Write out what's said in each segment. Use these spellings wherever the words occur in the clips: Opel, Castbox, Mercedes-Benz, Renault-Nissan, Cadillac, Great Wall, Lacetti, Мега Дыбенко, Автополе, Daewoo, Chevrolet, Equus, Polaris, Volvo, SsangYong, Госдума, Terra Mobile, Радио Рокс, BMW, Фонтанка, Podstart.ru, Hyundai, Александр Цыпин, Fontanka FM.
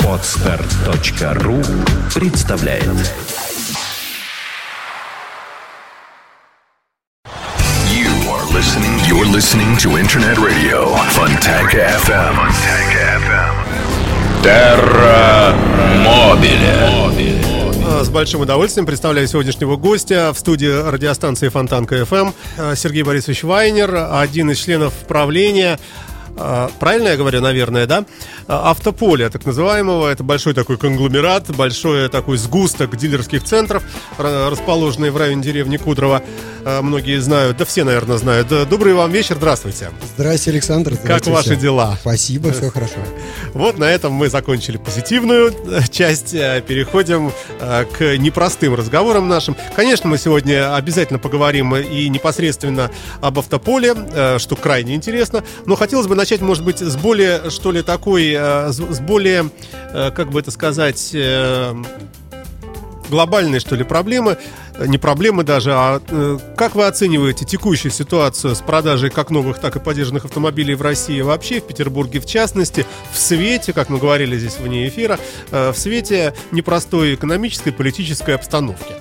Podstart.ru представляет. You're listening to Internet Radio Fontanka FM. Terra Mobile. С большим удовольствием представляю сегодняшнего гостя в студии радиостанции Fontanka FM. Сергей Борисович Вайнер, один из членов правления, правильно я говорю, наверное, да? Автополе, так называемого. Это большой такой конгломерат, большой такой сгусток дилерских центров, расположенные в районе деревни Кудрово. Многие знают, да все, наверное, знают. Добрый вам вечер, здравствуйте. Здравствуйте, Александр. Как ваши дела? Спасибо, все хорошо. Вот на этом мы закончили позитивную часть. Переходим к непростым разговорам нашим. Конечно, мы сегодня обязательно поговорим и непосредственно об Автополе, что крайне интересно. Но хотелось бы начать, может быть, с более, что ли, такой, с более, как бы это сказать, глобальной, что ли, проблемы. Не проблемы даже, а как вы оцениваете текущую ситуацию с продажей как новых, так и подержанных автомобилей в России вообще, в Петербурге в частности, в свете, как мы говорили здесь вне эфира, в свете непростой экономической, политической обстановки?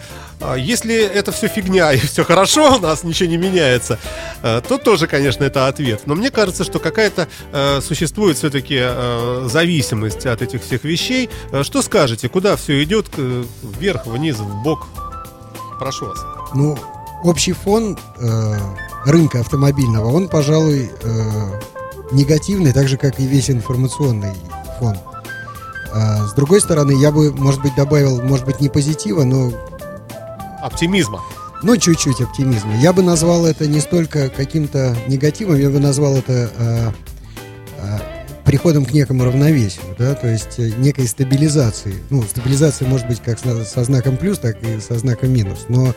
Если это все фигня и все хорошо, у нас ничего не меняется, то тоже, конечно, это ответ. Но мне кажется, что какая-то существует все-таки зависимость от этих всех вещей. Что скажете, куда все идет? Вверх, вниз, вбок? Прошу вас. Ну, общий фон рынка автомобильного, он, пожалуй, негативный, так же, как и весь информационный фон. С другой стороны, я бы, может быть, добавил, может быть, не позитива, но оптимизма. Ну, чуть-чуть оптимизма. Я бы назвал это не столько каким-то негативом, я бы назвал это приходом к некому равновесию, да, то есть некой стабилизации. Ну, стабилизация может быть как со знаком плюс, так и со знаком минус. Но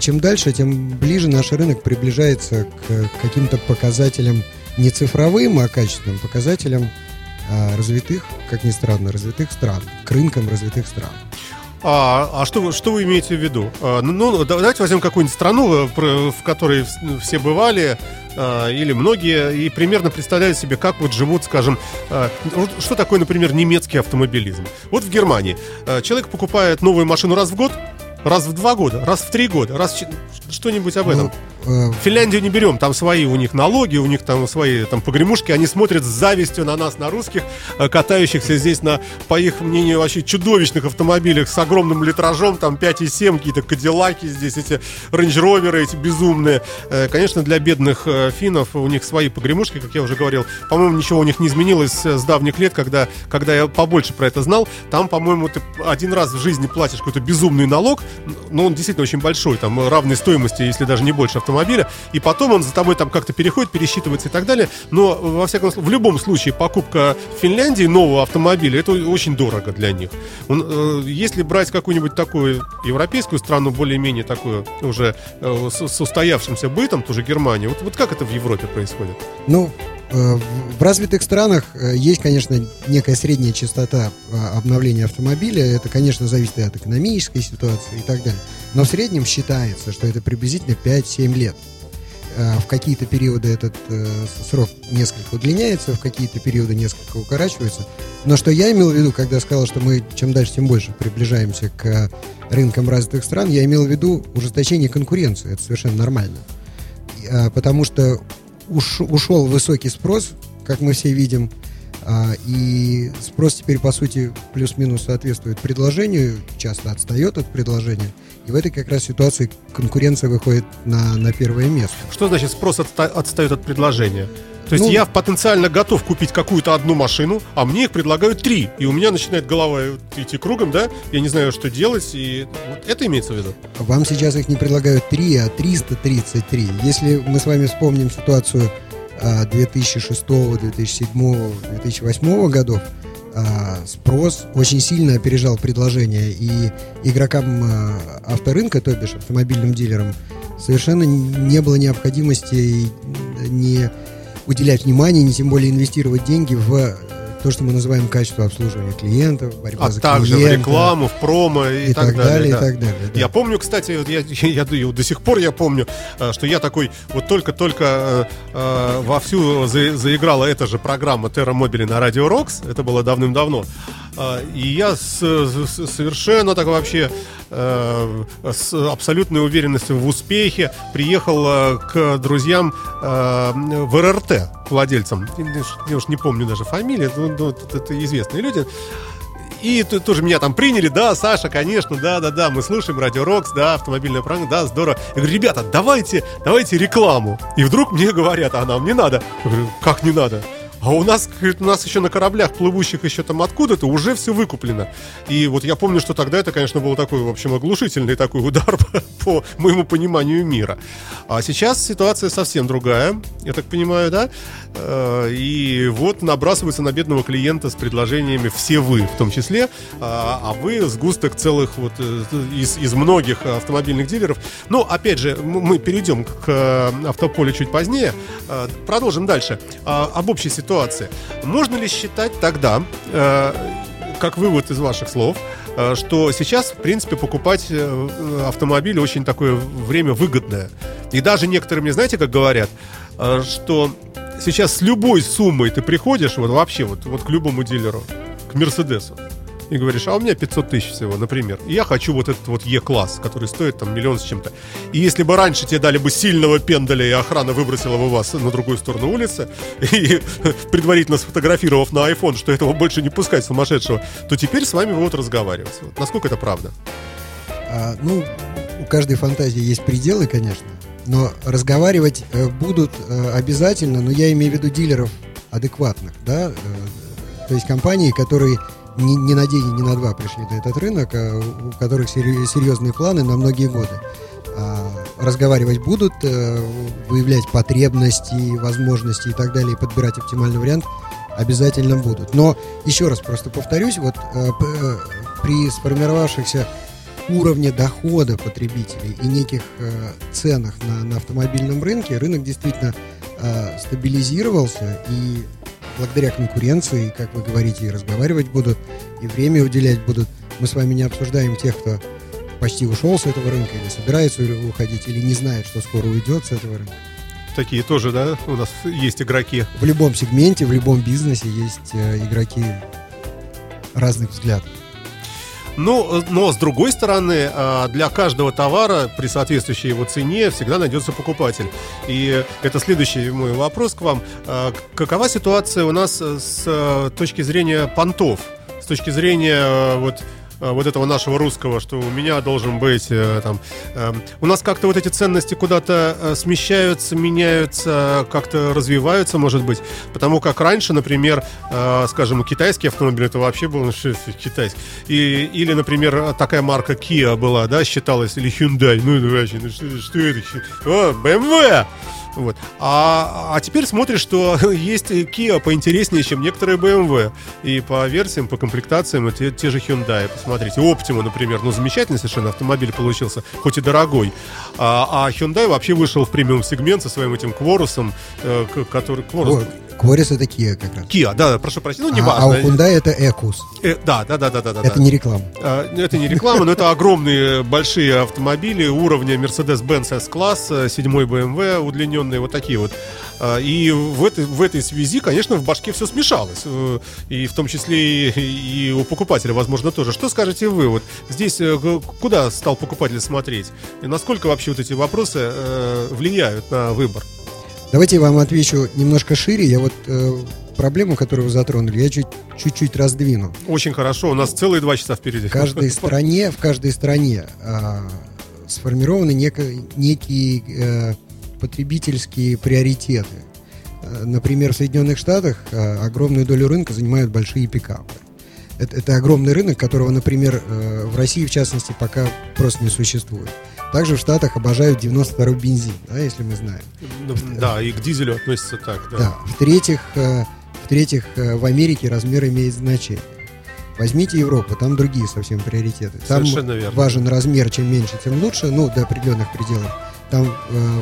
чем дальше, тем ближе наш рынок приближается к каким-то показателям не цифровым, а качественным показателям развитых, как ни странно, развитых стран, к рынкам развитых стран. Что вы имеете в виду? Ну, давайте возьмем какую-нибудь страну, в которой все бывали, или многие, и примерно представляют себе, как вот живут, скажем, что такое, например, немецкий автомобилизм. Вот в Германии человек покупает новую машину раз в год, раз в 2 года, раз в 3 года, раз в что-нибудь об этом. Финляндию не берем, там свои у них налоги, у них там свои там погремушки, они смотрят с завистью на нас, на русских, катающихся здесь на, по их мнению, вообще чудовищных автомобилях с огромным литражом, там 5,7, какие-то кадиллаки здесь, эти рейндж-роверы эти безумные. Конечно, для бедных финнов у них свои погремушки, как я уже говорил. По-моему, ничего у них не изменилось с давних лет, когда я побольше про это знал. Там, по-моему, ты один раз в жизни платишь какой-то безумный налог, но он действительно очень большой, там равной стоимости, если даже не больше автомобиля, и потом он за тобой там как-то переходит, пересчитывается и так далее. Но во всяком случае, в любом случае, покупка в Финляндии нового автомобиля, это очень дорого для них. Если брать какую-нибудь такую европейскую страну, более-менее такую уже с устоявшимся бытом, тоже Германию, вот как это в Европе происходит? Ну, в развитых странах есть, конечно, некая средняя частота обновления автомобиля. Это, конечно, зависит от экономической ситуации и так далее. Но в среднем считается, что это приблизительно 5-7 лет. В какие-то периоды этот срок несколько удлиняется, в какие-то периоды несколько укорачивается. Но что я имел в виду, когда сказал, что мы чем дальше, тем больше приближаемся к рынкам развитых стран, я имел в виду ужесточение конкуренции. Это совершенно нормально. Потому что ушел высокий спрос, как мы все видим, и спрос теперь, по сути, плюс-минус соответствует предложению, часто отстает от предложения, и в этой как раз ситуации конкуренция выходит на первое место. Что значит спрос отстает от предложения? То есть я потенциально готов купить какую-то одну машину, а мне их предлагают 3, и у меня начинает голова идти кругом, да? Я не знаю, что делать, и вот это имеется в виду? Вам сейчас их не предлагают 3, а 333. Если мы с вами вспомним ситуацию 2006, 2007, 2008 годов, спрос очень сильно опережал предложение, и игрокам авторынка, то бишь автомобильным дилерам, совершенно не было необходимости уделять внимание, не тем более инвестировать деньги в то, что мы называем качество обслуживания клиентов, борьба за клиента. А также в рекламу, в промо и так далее. И так далее, да. Я помню, кстати, я до сих пор я помню, что я такой, вот только вовсю заиграла эта же программа Terra Mobile на Радио Рокс, это было давным-давно. И я совершенно так вообще с абсолютной уверенностью в успехе приехал к друзьям в РРТ, к владельцам. Я уж не помню даже фамилии, но это известные люди. И тоже меня там приняли, да, Саша, конечно, да, мы слушаем Радио Рокс, да, автомобильная программа, да, здорово. Я говорю, ребята, давайте рекламу. И вдруг мне говорят, а нам не надо. Я говорю, как не надо? А у нас еще на кораблях, плывущих еще там откуда-то, уже все выкуплено. И вот я помню, что тогда это, конечно, был такой, в общем, оглушительный такой удар по моему пониманию мира. А сейчас ситуация совсем другая, я так понимаю, да? И вот набрасываются на бедного клиента с предложениями все вы, в том числе. А вы сгусток целых вот из многих автомобильных дилеров. Но, опять же, мы перейдем к Автополе чуть позднее. Продолжим дальше. Об общей ситуации. Можно ли считать тогда, как вывод из ваших слов, что сейчас, в принципе, покупать автомобили очень такое время выгодное? И даже некоторые, знаете, как говорят, что сейчас с любой суммой ты приходишь вот вообще вот к любому дилеру, к Мерседесу, и говоришь, а у меня 500 тысяч всего, например, и я хочу вот этот вот Е-класс, который стоит там миллион с чем-то. И если бы раньше тебе дали бы сильного пендаля, и охрана выбросила бы вас на другую сторону улицы, и предварительно сфотографировав на iPhone, что этого больше не пускать сумасшедшего, то теперь с вами будут разговаривать. Вот насколько это правда? У каждой фантазии есть пределы, конечно, но разговаривать будут обязательно, но я имею в виду дилеров адекватных, да, то есть компании, которые... Не на деньги, не на два пришли на этот рынок, у которых серьезные планы на многие годы. Разговаривать будут, выявлять потребности, возможности и так далее, и подбирать оптимальный вариант обязательно будут. Но еще раз просто повторюсь, вот при сформировавшихся уровне дохода потребителей и неких ценах на автомобильном рынке, рынок действительно стабилизировался, и благодаря конкуренции, как вы говорите, и разговаривать будут, и время уделять будут. Мы с вами не обсуждаем тех, кто почти ушел с этого рынка, или собирается уходить, или не знает, что скоро уйдет с этого рынка. Такие тоже, да, у нас есть игроки. В любом сегменте, в любом бизнесе есть игроки разных взглядов. Но с другой стороны, для каждого товара при соответствующей его цене всегда найдется покупатель. И это следующий мой вопрос к вам. Какова ситуация у нас с точки зрения понтов, с точки зрения вот этого нашего русского, что у меня должен быть там... У нас как-то вот эти ценности куда-то смещаются, меняются, как-то развиваются, может быть. Потому как раньше, например, скажем, китайский автомобиль, это вообще был китайский. Или, например, такая марка Kia была, да, считалась, или Hyundai. Что это? О, BMW! Вот. А теперь смотришь, что есть Kia поинтереснее, чем некоторые BMW. И по версиям, по комплектациям те же Hyundai. Посмотрите, Optima, например, замечательный совершенно автомобиль получился, хоть и дорогой. А Hyundai вообще вышел в премиум-сегмент со своим этим Кворусом, который... Кворис это Kia как раз. Kia, да, прошу прощения, ну не важно. А у Hyundai это Equus. Да. Это не реклама. Это не реклама, но это огромные большие автомобили уровня Mercedes-Benz S-класс, 7-й BMW, удлиненные вот такие вот. И в этой связи, конечно, в башке все смешалось. И в том числе и у покупателя, возможно, тоже. Что скажете вы? Вот здесь куда стал покупатель смотреть? И насколько вообще вот эти вопросы влияют на выбор? Давайте я вам отвечу немножко шире. Я проблему, которую вы затронули, я чуть-чуть раздвину. Очень хорошо, у нас целые 2 часа впереди. В каждой стране сформированы некие потребительские приоритеты. Например, в Соединенных Штатах огромную долю рынка занимают большие пикапы. Это огромный рынок, которого, например, в России, в частности, пока просто не существует. Также в Штатах обожают 92-й бензин, да, если мы знаем. Да, и к дизелю относятся так, да. Да. В-третьих, в Америке размер имеет значение. Возьмите Европу, там другие совсем приоритеты. Там совершенно верно. Важен размер, чем меньше, тем лучше, до определенных пределов. Там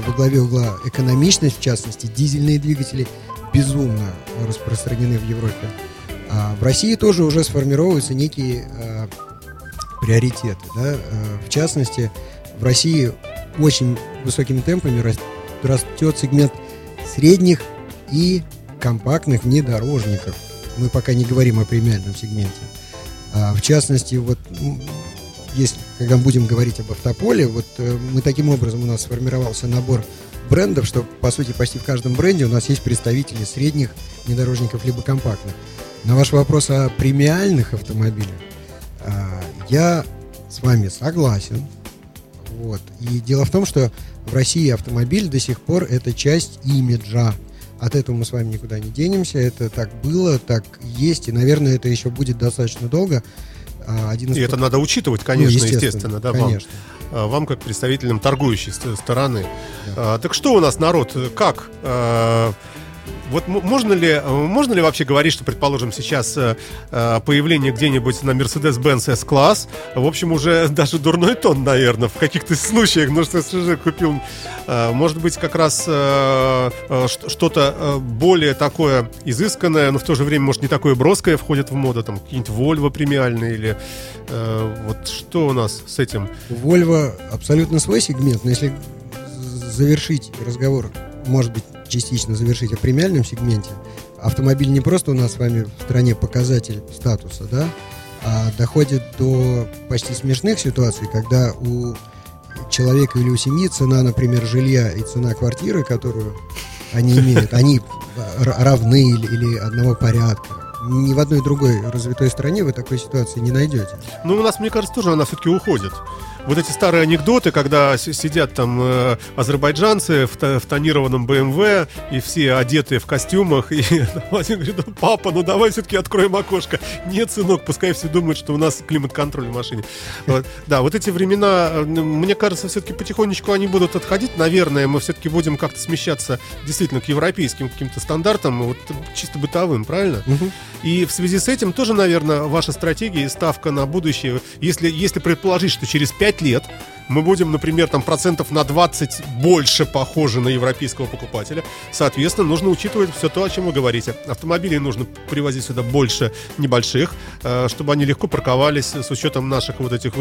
во главе угла экономичность, в частности, дизельные двигатели безумно распространены в Европе. В России тоже уже сформировываются некие приоритеты. Да? В частности, в России очень высокими темпами растет сегмент средних и компактных внедорожников. Мы пока не говорим о премиальном сегменте. В частности, вот, если, когда будем говорить об Автополе, вот мы таким образом, у нас сформировался набор брендов, что, по сути, почти в каждом бренде у нас есть представители средних внедорожников либо компактных. На ваш вопрос о премиальных автомобилях, я с вами согласен. Вот. И дело в том, что в России автомобиль до сих пор это часть имиджа. От этого мы с вами никуда не денемся. Это так было, так есть. И, наверное, это еще будет достаточно долго. И это надо учитывать, конечно, ну, естественно, да, конечно. Вам как представителям торгующей стороны. Да. Так что у нас, народ, как? Вот можно ли вообще говорить, что, предположим, сейчас появление где-нибудь на Mercedes-Benz S-класс, в общем, уже даже дурной тон, наверное, в каких-то случаях, ну, что же купил, может быть, как раз что-то более такое изысканное, но в то же время, может, не такое броское входит в моду, там, какие-нибудь Volvo премиальные или вот что у нас с этим? Volvo абсолютно свой сегмент, но если завершить разговор, может быть, частично завершить о премиальном сегменте. Автомобиль не просто у нас с вами в стране показатель статуса, да, а доходит до почти смешных ситуаций, когда у человека или у семьи цена, например, жилья и цена квартиры, которую они имеют, они равны или одного порядка. Ни в одной другой развитой стране вы такой ситуации не найдете. Ну, у нас, мне кажется, тоже она все-таки уходит. Вот эти старые анекдоты, когда сидят там азербайджанцы в тонированном BMW, и все одетые в костюмах, и один говорит: папа, ну давай все-таки откроем окошко. Нет, сынок, пускай все думают, что у нас климат-контроль в машине. Да, вот эти времена, мне кажется, все-таки потихонечку они будут отходить. Наверное, мы все-таки будем как-то смещаться действительно к европейским каким-то стандартам, вот чисто бытовым, правильно? И в связи с этим тоже, наверное, ваша стратегия и ставка на будущее. Если предположить, что через 5 лет мы будем, например, там, процентов на 20 больше похожи на европейского покупателя, соответственно, нужно учитывать все то, о чем вы говорите. Автомобилей нужно привозить сюда больше небольших, чтобы они легко парковались с учетом наших вот этих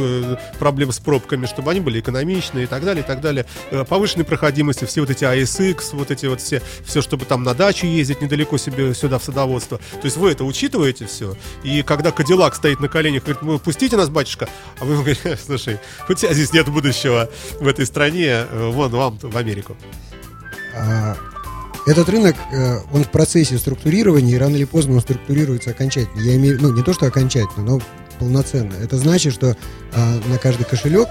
проблем с пробками, чтобы они были экономичны и так далее, и так далее. Повышенной проходимости, все вот эти ASX, вот эти вот все, чтобы там на дачу ездить недалеко себе сюда в садоводство. То есть вы это учитываете все. И когда Кадиллак стоит на коленях и говорит: пустите нас, батюшка, а вы ему говорите: слушай, у тебя здесь нет будущего в этой стране, вон вам в Америку. Этот рынок, он в процессе структурирования, и рано или поздно он структурируется окончательно. Я имею, ну, не то что окончательно, но полноценно. Это значит, что на каждый кошелек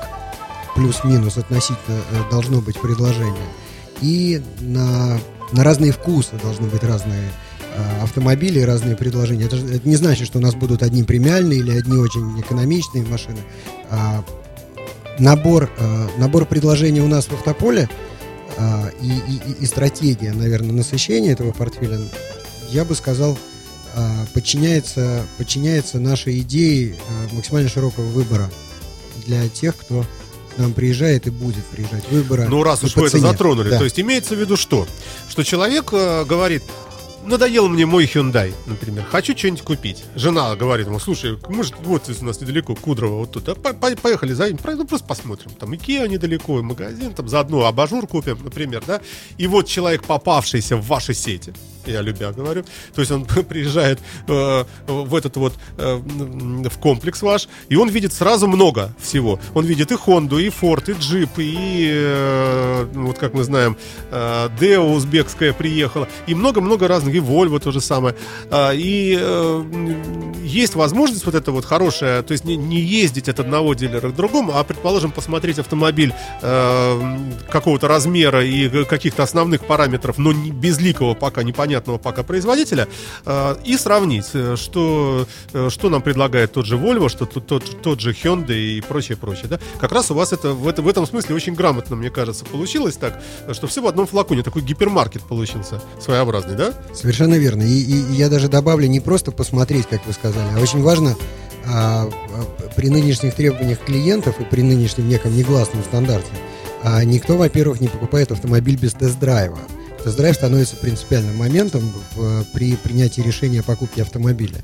плюс-минус относительно должно быть предложение. И на разные вкусы должны быть разные автомобили, разные предложения. Это не значит, что у нас будут одни премиальные или одни очень экономичные машины. Набор предложений у нас в Автополе и стратегия, наверное, насыщения этого портфеля, я бы сказал, подчиняется нашей идее максимально широкого выбора для тех, кто к нам приезжает и будет приезжать. Выбора. Ну, раз уж вы это затронули, да. То есть имеется в виду что? Что человек говорит: надоел мне мой Hyundai, например, хочу что-нибудь купить. Жена говорит ему: слушай, может, вот здесь у нас недалеко, Кудрово, вот тут, а поехали за ним, просто посмотрим. Там Икеа недалеко, магазин, там заодно абажур купим, например, да. И вот человек, попавшийся в ваши сети, я любя говорю, то есть он приезжает в этот вот в комплекс ваш, и он видит сразу много всего. Он видит и Хонду, и Форд, и Джип, и вот как мы знаем, Daewoo узбекская приехала, и много-много разных, и Volvo то же самое. И есть возможность вот эта вот хорошая, то есть не ездить от одного дилера к другому, а, предположим, посмотреть автомобиль какого-то размера и каких-то основных параметров, но не безликого пока, непонятного пока производителя, и сравнить, что нам предлагает тот же Volvo, что тот же Hyundai и прочее. Да? Как раз у вас это в этом смысле очень грамотно, мне кажется, получилось так, что все в одном флаконе, такой гипермаркет получился своеобразный, да? Совершенно верно. И я даже добавлю, не просто посмотреть, как вы сказали, а очень важно при нынешних требованиях клиентов и при нынешнем неком негласном стандарте никто, во-первых, не покупает автомобиль без тест-драйва. Тест-драйв становится принципиальным моментом при принятии решения о покупке автомобиля.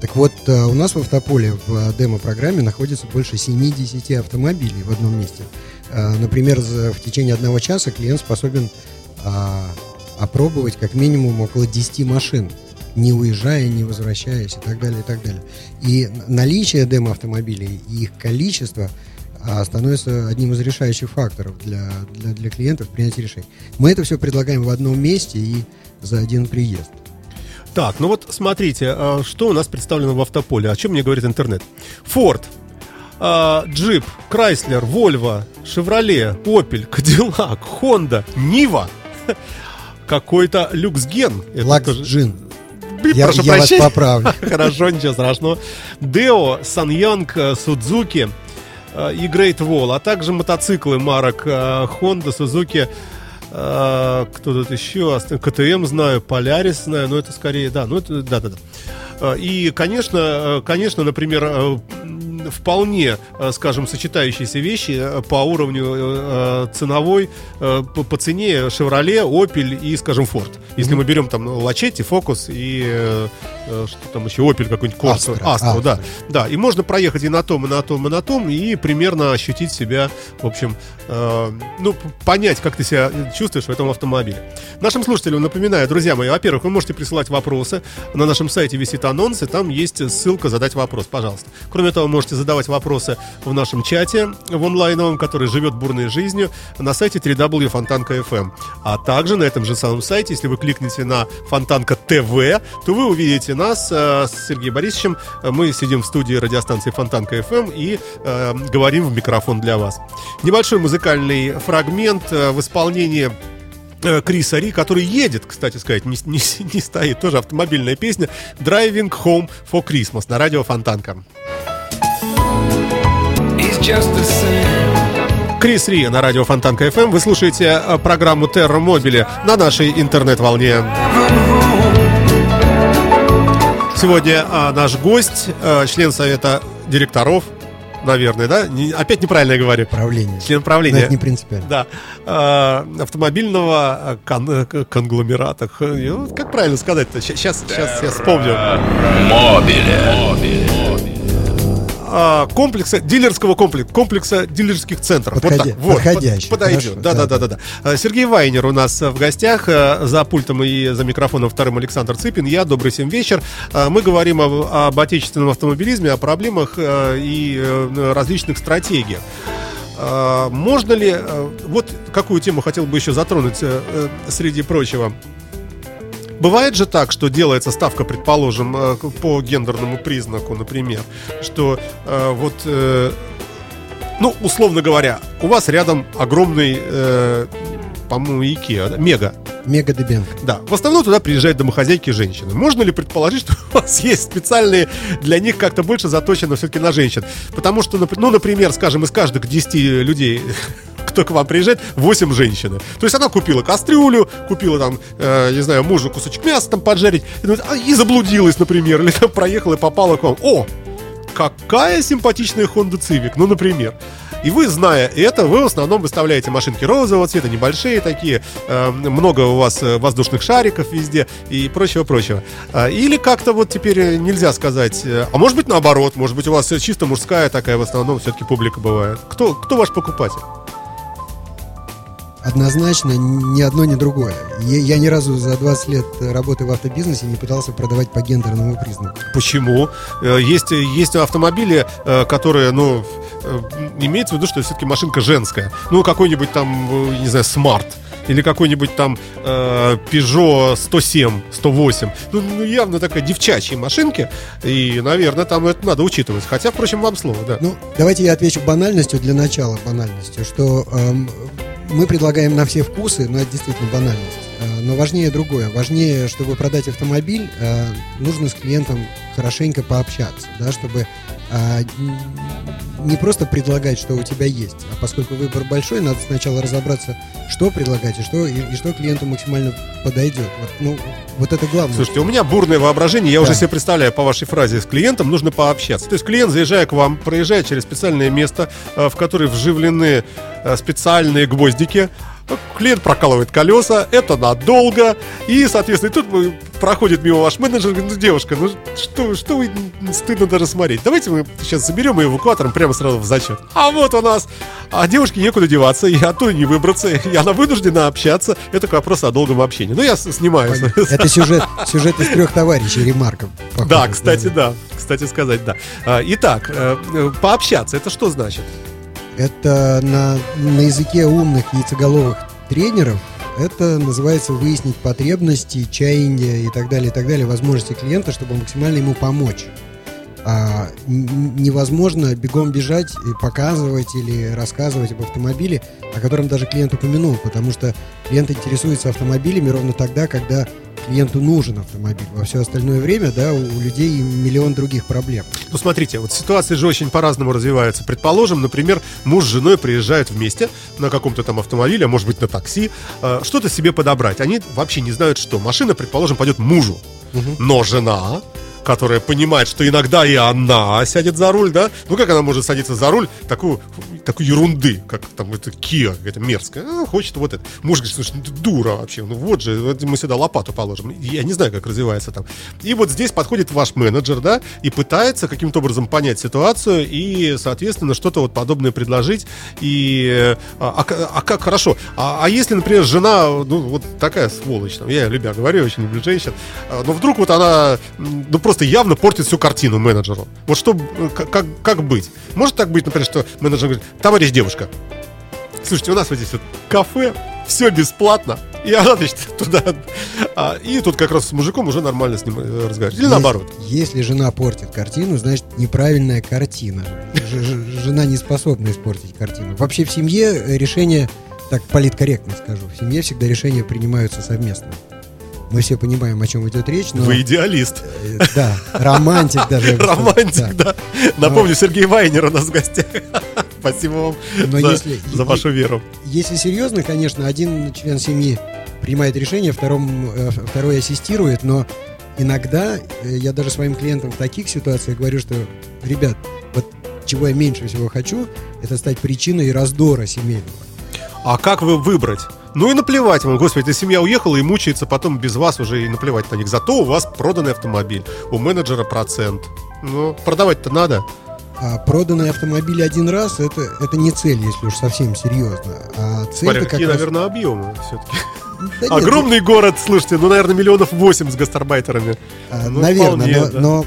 Так вот, у нас в Автополе в демо-программе находится больше 70 автомобилей в одном месте. Например, в течение одного часа клиент способен опробовать как минимум около 10 машин, не уезжая, не возвращаясь и так далее, и так далее. И наличие демо-автомобилей и их количество становится одним из решающих факторов для клиентов принятия решений. Мы это все предлагаем в одном месте и за один приезд. Так, ну вот смотрите, что у нас представлено в Автополе, о чем мне говорит интернет. Ford, Jeep, Chrysler, Volvo, Chevrolet, Opel, Cadillac, Honda, Niva, какой-то Luxgen. Luxgen. Я вас поправлю. Хорошо, ничего страшного. Daewoo, SsangYong, Suzuki и Great Wall, а также мотоциклы марок Honda, Suzuki, кто тут еще, КТМ знаю, Polaris знаю, но это скорее, да, ну это, да. И, конечно, например, вполне, скажем, сочетающиеся вещи по уровню ценовой, по цене Chevrolet, Opel и, скажем, Ford. Если мы берем там Lacetti, Focus и что там еще, Opel какой-нибудь, Corsa, Astra, да. Да, и можно проехать и на том, и на том, и на том, и примерно ощутить себя, в общем, ну, понять, как ты себя чувствуешь в этом автомобиле. Нашим слушателям напоминаю, друзья мои, во-первых, вы можете присылать вопросы. На нашем сайте висит анонс, и там есть ссылка «Задать вопрос», пожалуйста. Кроме того, можете задавать вопросы в нашем чате в онлайновом, который живет бурной жизнью, на сайте www.fontanka.fm. А также на этом же самом сайте, если вы кликните на Фонтанка ТВ, то вы увидите нас с Сергеем Борисовичем. Мы сидим в студии радиостанции Фонтанка FM и говорим в микрофон для вас. Небольшой музыкальный фрагмент в исполнении Криса Ри, который едет, кстати сказать, не стоит, тоже автомобильная песня «Driving Home for Christmas» на радио Фонтанка. Крис Ри на радио Фонтанка FM. Вы слушаете программу Terra Mobile на нашей интернет-волне. Сегодня наш гость, член совета директоров, наверное, да? Опять неправильно я говорю. Правление. Член правления. Это не принципиально. Да. Автомобильного конгломерата. Как правильно сказать-то? Сейчас я вспомню. Mobile. Комплекса, дилерского комплекса дилерских центров. Подходящий. Подойдет. Да. Сергей Вайнер у нас в гостях. За пультом и за микрофоном вторым Александр Цыпин. Я. Добрый всем вечер. Мы говорим об отечественном автомобилизме, о проблемах и различных стратегиях. Можно ли... Вот какую тему хотел бы еще затронуть, среди прочего. Бывает же так, что делается ставка, предположим, по гендерному признаку, например, что ну, условно говоря, у вас рядом огромный, по-моему, IKEA, Мега Дыбенко. Да, в основном туда приезжают домохозяйки и женщины. Можно ли предположить, что у вас есть специальные для них, как-то больше заточено все-таки на женщин? Потому что, ну, например, скажем, из каждых 10 людей, кто к вам приезжает, 8 женщины. То есть она купила кастрюлю, купила там, не знаю, мужу кусочек мяса там поджарить, и заблудилась, например, или там проехала и попала к вам. О, какая симпатичная Honda Civic, ну, например. И вы, зная это, вы в основном выставляете машинки розового цвета, небольшие такие, много у вас воздушных шариков везде и прочего-прочего. Или как-то вот теперь нельзя сказать, а может быть наоборот, может быть у вас чисто мужская такая в основном все-таки публика бывает. Кто ваш покупатель? Однозначно ни одно, ни другое. Я ни разу за 20 лет работы в автобизнесе не пытался продавать по гендерному признаку. Почему? Есть автомобили, которые, ну, имеется в виду, что все-таки машинка женская. Ну, какой-нибудь там, не знаю, Smart. Или какой-нибудь там Peugeot 107, 108. Ну, явно такая девчачья машинка. И, наверное, там это надо учитывать. Хотя, впрочем, вам слово, да. Ну, давайте я отвечу банальностью, для начала банальностью. Что... мы предлагаем на все вкусы, но это действительно банальность. Но важнее другое. Важнее, чтобы продать автомобиль, нужно с клиентом хорошенько пообщаться, да, чтобы не просто предлагать, что у тебя есть, а поскольку выбор большой, надо сначала разобраться, что предлагать и что клиенту максимально подойдет. Вот это главное. Слушайте, у меня бурное воображение, я уже себе представляю по вашей фразе, с клиентом нужно пообщаться. То есть клиент, заезжая к вам, проезжает через специальное место, в которое вживлены специальные гвоздики, клиент прокалывает колеса, это надолго, и, соответственно, тут проходит мимо ваш менеджер, говорит: ну, девушка, ну что вы, стыдно даже смотреть, давайте мы сейчас заберем ее эвакуатором прямо сразу в зачет. А вот у нас, а девушке некуда деваться, и оттуда не выбраться, и она вынуждена общаться, это вопрос о долгом общении. Ну, я снимаю. Это сюжет из «Трех товарищей» Ремарка. Да, кстати, да, кстати сказать, да. Итак, пообщаться, это что значит? Это на языке умных яйцеголовых тренеров это называется выяснить потребности, чаяния и так далее, возможности клиента, чтобы максимально ему помочь. Невозможно бегом бежать и показывать или рассказывать об автомобиле, о котором даже клиент упомянул, потому что клиент интересуется автомобилями ровно тогда, когда клиенту нужен автомобиль. Во все остальное время, да, у людей миллион других проблем. Ну, смотрите, вот ситуации же очень по-разному развиваются. Предположим, например, муж с женой приезжают вместе на каком-то там автомобиле, а может быть на такси, что-то себе подобрать. Они вообще не знают, что. Машина, предположим, пойдет мужу, но жена, которая понимает, что иногда и она сядет за руль, да? Ну, как она может садиться за руль такой ерунды, как там это Kia, это мерзкая. Она хочет вот это. Муж говорит: слушай, ну ты дура вообще. Ну вот же, вот мы сюда лопату положим. Я не знаю, как развивается там. И вот здесь подходит ваш менеджер, да, и пытается каким-то образом понять ситуацию и, соответственно, что-то вот подобное предложить. И а как хорошо. А если, например, жена, ну, вот такая сволочь, там, я любя говорю, очень люблю женщин, но вдруг вот она, ну, просто явно портит всю картину менеджеру. Вот что, как быть? Может так быть, например, что менеджер говорит: товарищ девушка, слушайте, у нас вот здесь вот кафе, все бесплатно, и она, значит, туда. И тут как раз с мужиком уже нормально с ним разговаривать. Или наоборот. Если жена портит картину, значит, неправильная картина. Жена не способна испортить картину. Вообще в семье решения, так политкорректно скажу, в семье всегда решения принимаются совместно. Мы все понимаем, о чем идет речь, но... Вы идеалист. Да, романтик даже. Романтик, да. Напомню, Сергей Вайнер у нас в гостях. Спасибо вам за вашу веру. Если серьезно, конечно, один член семьи принимает решение, второй ассистирует, но иногда я даже своим клиентам в таких ситуациях говорю, что, ребят, вот чего я меньше всего хочу, это стать причиной раздора семейного. А как вы выбрать? Ну и наплевать вам, господи, семья уехала и мучается потом без вас уже, и наплевать на них. Зато у вас проданный автомобиль, у менеджера процент. Ну, продавать-то надо. А проданный автомобиль один раз, это не цель, если уж совсем серьезно. А цель, смотри, какие, раз... наверное, объемы все-таки. Да нет, огромный город, слушайте, ну, наверное, 8 миллионов с гастарбайтерами. Ну, наверное, вполне, но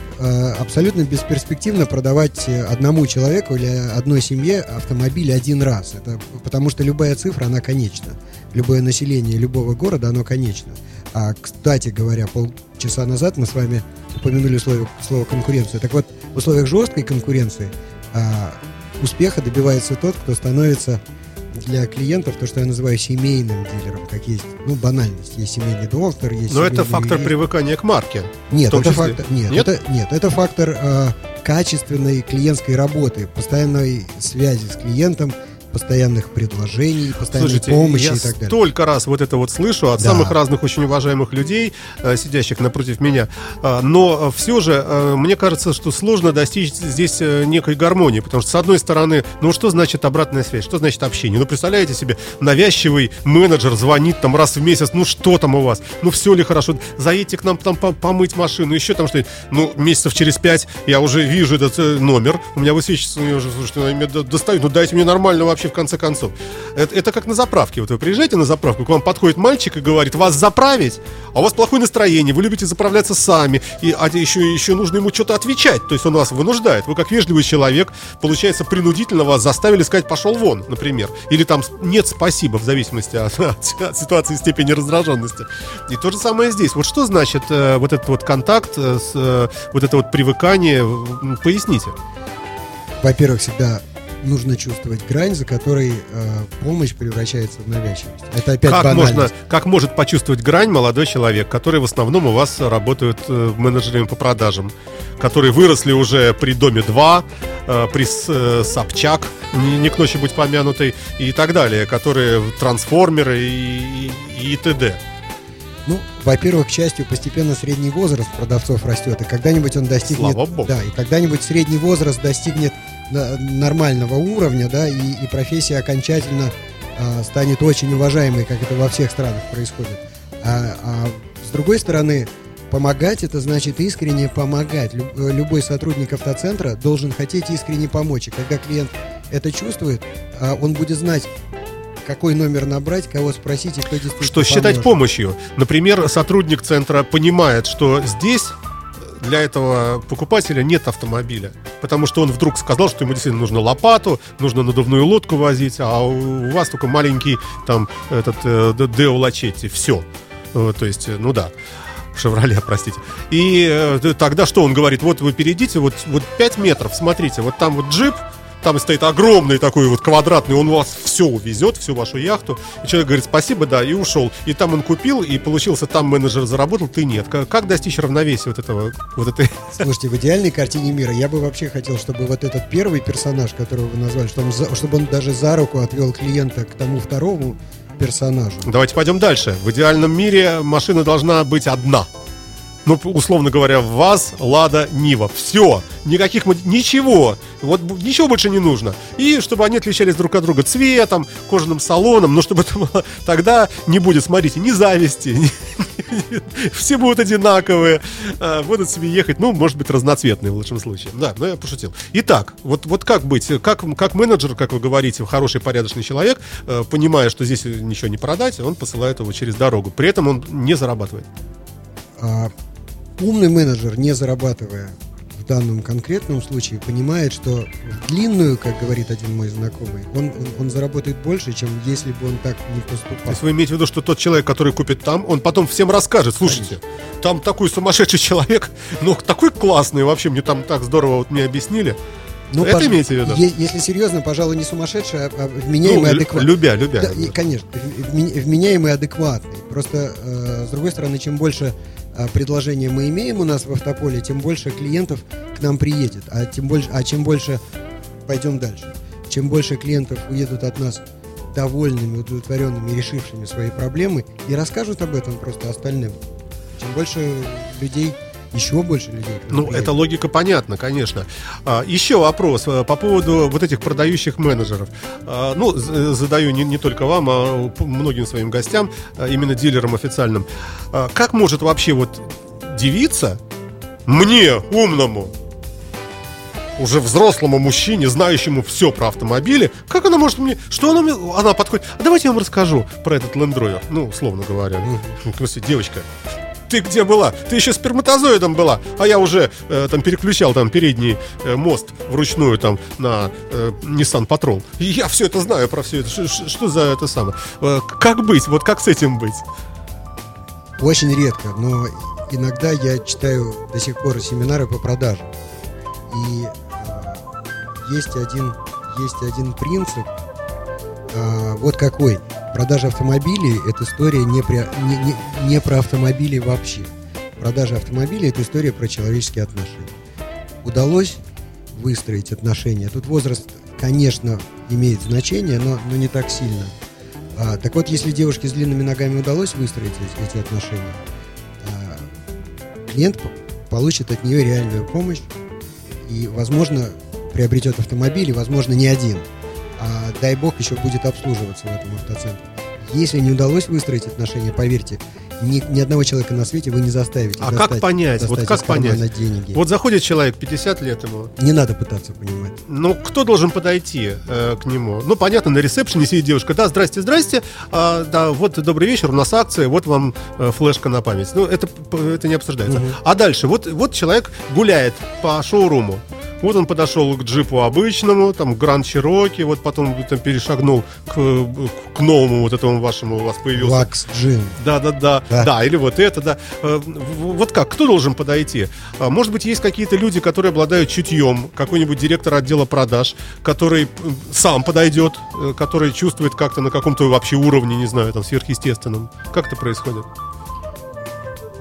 абсолютно бесперспективно продавать одному человеку или одной семье автомобиль один раз. Это потому что любая цифра, она конечна. Любое население любого города, оно конечно. А, кстати говоря, полчаса назад мы с вами упомянули слово конкуренция. Так вот, в условиях жесткой конкуренции успеха добивается тот, кто становится для клиентов то, что я называю семейным дилером. Как есть, ну, банальность, есть семейный доктор, есть. Но это фактор привыкания к марке. Нет, это фактор, это фактор качественной клиентской работы, постоянной связи с клиентом, постоянных предложений, постоянной, слушайте, помощи и так далее. Я столько раз вот это вот слышу от самых разных очень уважаемых людей, сидящих напротив меня. Но все же, мне кажется, что сложно достичь здесь некой гармонии. Потому что, с одной стороны, ну что значит обратная связь? Что значит общение? Ну, представляете себе, навязчивый менеджер звонит там раз в месяц: ну что там у вас? Ну все ли хорошо? Заедьте к нам там помыть машину, еще там что-нибудь. Ну, месяцев через 5 я уже вижу этот номер, у меня высвечивается, что меня достают. Ну дайте мне нормального вообще, в конце концов. Это как на заправке. Вот вы приезжаете на заправку, к вам подходит мальчик и говорит: вас заправить? А у вас плохое настроение, вы любите заправляться сами. А еще нужно ему что-то отвечать. То есть он вас вынуждает. Вы как вежливый человек, получается, принудительно вас заставили сказать: пошел вон, например. Или там: нет, спасибо, в зависимости от ситуации и степени раздраженности. И то же самое здесь. Вот что значит вот этот вот контакт, вот это вот привыкание? Поясните. Во-первых, всегда нужно чувствовать грань, за которой помощь превращается в навязчивость. Это опять банальность. Как может почувствовать грань молодой человек, который в основном у вас работают менеджерами по продажам, которые выросли уже при Доме 2, при Собчак, не к ночи быть помянутой, и так далее, которые трансформеры и т.д.? Ну, во-первых, к счастью, постепенно средний возраст продавцов растет, и когда-нибудь он достигнет... Слава Богу. Да, и когда-нибудь средний возраст достигнет нормального уровня, да, и профессия окончательно станет очень уважаемой, как это во всех странах происходит. А с другой стороны, помогать — это значит искренне помогать. Любой сотрудник автоцентра должен хотеть искренне помочь. И когда клиент это чувствует, он будет знать, какой номер набрать, кого спросить и кто действительно поможет. Что считать помощью. Например, сотрудник центра понимает, что здесь для этого покупателя нет автомобиля, потому что он вдруг сказал, что ему действительно нужно лопату, нужно надувную лодку возить, а у вас только маленький там этот Daewoo Lacetti. Все. То есть, ну да, Шевроле, простите. И тогда что он говорит? Вот вы перейдите, вот 5 метров, смотрите, вот там вот джип, там стоит огромный такой вот квадратный, он вас все увезет, всю вашу яхту. И человек говорит: спасибо, да, и ушел. И там он купил, и получился, там менеджер заработал, ты нет. Как достичь равновесия вот этого? Вот этой... Слушайте, в идеальной картине мира я бы вообще хотел, чтобы вот этот первый персонаж, которого вы назвали, чтобы он даже за руку отвел клиента к тому второму персонажу. Давайте пойдем дальше. В идеальном мире машина должна быть одна. Ну, условно говоря, ВАЗ, Лада, Нива. Все, никаких, ничего. Вот ничего больше не нужно. И чтобы они отличались друг от друга цветом, кожаным салоном. Но чтобы это было, тогда не будет, смотрите, ни зависти, все будут одинаковые, будут себе ехать, ну, может быть, разноцветные в лучшем случае. Да, но я пошутил. Итак, вот как быть, как менеджер, как вы говорите, хороший, порядочный человек, понимая, что здесь ничего не продать, он посылает его через дорогу. При этом он не зарабатывает. Умный менеджер, не зарабатывая в данном конкретном случае, понимает, что в длинную, как говорит один мой знакомый, он заработает больше, чем если бы он так не поступал. То есть вы имеете в виду, что тот человек, который купит там, он потом всем расскажет: слушайте, конечно, там такой сумасшедший человек, ну такой классный, вообще мне там так здорово вот мне объяснили. Ну, это имеете в виду? Если серьезно, пожалуй, не сумасшедший, а вменяемый, адекватный. Любя. Да, и, конечно, вменяемый, адекватный. Просто, с другой стороны, чем больше предложения мы имеем у нас в Автополе, тем больше клиентов к нам приедет. А чем больше... Пойдем дальше. Чем больше клиентов уедут от нас довольными, удовлетворенными, решившими свои проблемы, и расскажут об этом просто остальным. Чем больше людей... Еще больше людей. Ну, эта логика понятна, конечно. Еще вопрос по поводу вот этих продающих менеджеров. Ну, задаю не только вам, а многим своим гостям, именно дилерам официальным. Как может вообще вот девица мне, умному, уже взрослому мужчине, знающему все про автомобили, как она может мне... Что она мне... Она подходит: а давайте я вам расскажу про этот Land Rover. Ну, условно говоря. Девочка, ты где была? Ты еще сперматозоидом была. А я уже там переключал там передний мост вручную там на Nissan Patrol. И я все это знаю про все это. Что за это самое? Как быть? Вот как с этим быть? Очень редко, но иногда я читаю до сих пор семинары по продажам. И есть один принцип. Вот какой. Продажа автомобилей – это история не про автомобили вообще. Продажа автомобилей – это история про человеческие отношения. Удалось выстроить отношения. Тут возраст, конечно, имеет значение, но не так сильно. Так вот, если девушке с длинными ногами удалось выстроить эти отношения, клиент получит от нее реальную помощь и, возможно, приобретет автомобиль, и, возможно, не один. А дай бог, еще будет обслуживаться в этом автоцентре. Если не удалось выстроить отношения, поверьте, ни одного человека на свете вы не заставите. А достать, как понять? Вот как понять? Деньги. Вот заходит человек, 50 лет ему. Не надо пытаться понимать. Ну, кто должен подойти к нему? Ну, понятно, на ресепшене сидит девушка. Да, здрасте. Да, вот добрый вечер, у нас акция, вот вам флешка на память. Ну, это не обсуждается. Угу. А дальше, вот человек гуляет по шоуруму. Вот он подошел к джипу обычному, там, Grand Cherokee, вот потом там перешагнул к новому вот этому вашему, у вас появился... Luxgen. Да, или вот это, да. Вот как? Кто должен подойти? Может быть, есть какие-то люди, которые обладают чутьем, какой-нибудь директор отдела продаж, который сам подойдет, который чувствует как-то на каком-то вообще уровне, не знаю, там, сверхъестественном. Как это происходит?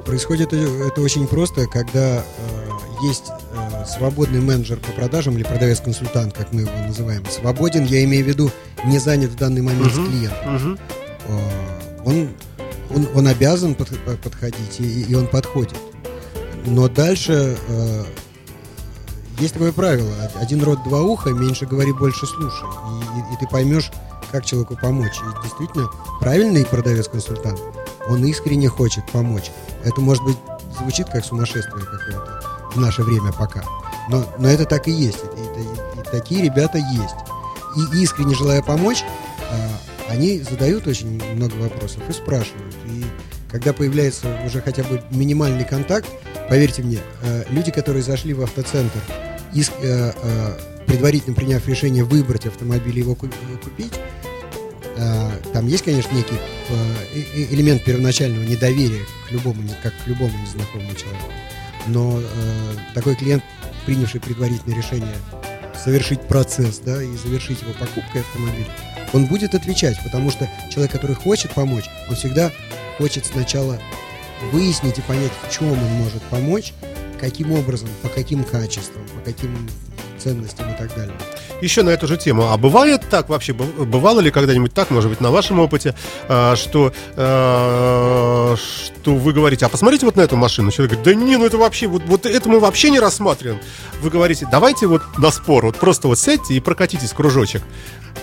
Происходит это очень просто, когда есть... свободный менеджер по продажам или продавец-консультант, как мы его называем. Свободен, я имею в виду, не занят в данный момент с клиентом. Он обязан подходить, и он подходит. Но дальше есть такое правило: один рот, два уха, меньше говори, больше слушай. И ты поймешь, как человеку помочь. И действительно, правильный продавец-консультант, он искренне хочет помочь. Это, может быть, звучит как сумасшествие какое-то в наше время пока. Но это так и есть. И такие ребята есть. И искренне желая помочь, они задают очень много вопросов и спрашивают. И когда появляется уже хотя бы минимальный контакт, поверьте мне, люди, которые зашли в автоцентр, предварительно приняв решение выбрать автомобиль и его купить, там есть, конечно, некий элемент первоначального недоверия к любому незнакомому человеку. Но такой клиент, принявший предварительное решение совершить процесс, да, и завершить его покупкой автомобиля, он будет отвечать, потому что человек, который хочет помочь, он всегда хочет сначала выяснить и понять, в чем он может помочь, каким образом, по каким качествам, по каким ценностям и так далее. Еще на эту же тему. А бывает так вообще? Бывало ли когда-нибудь так, может быть, на вашем опыте, что вы говорите: а посмотрите вот на эту машину. Человек говорит: да не, ну это вообще, вот это мы вообще не рассматриваем. Вы говорите: давайте вот на спор, вот просто вот сядьте и прокатитесь кружочек.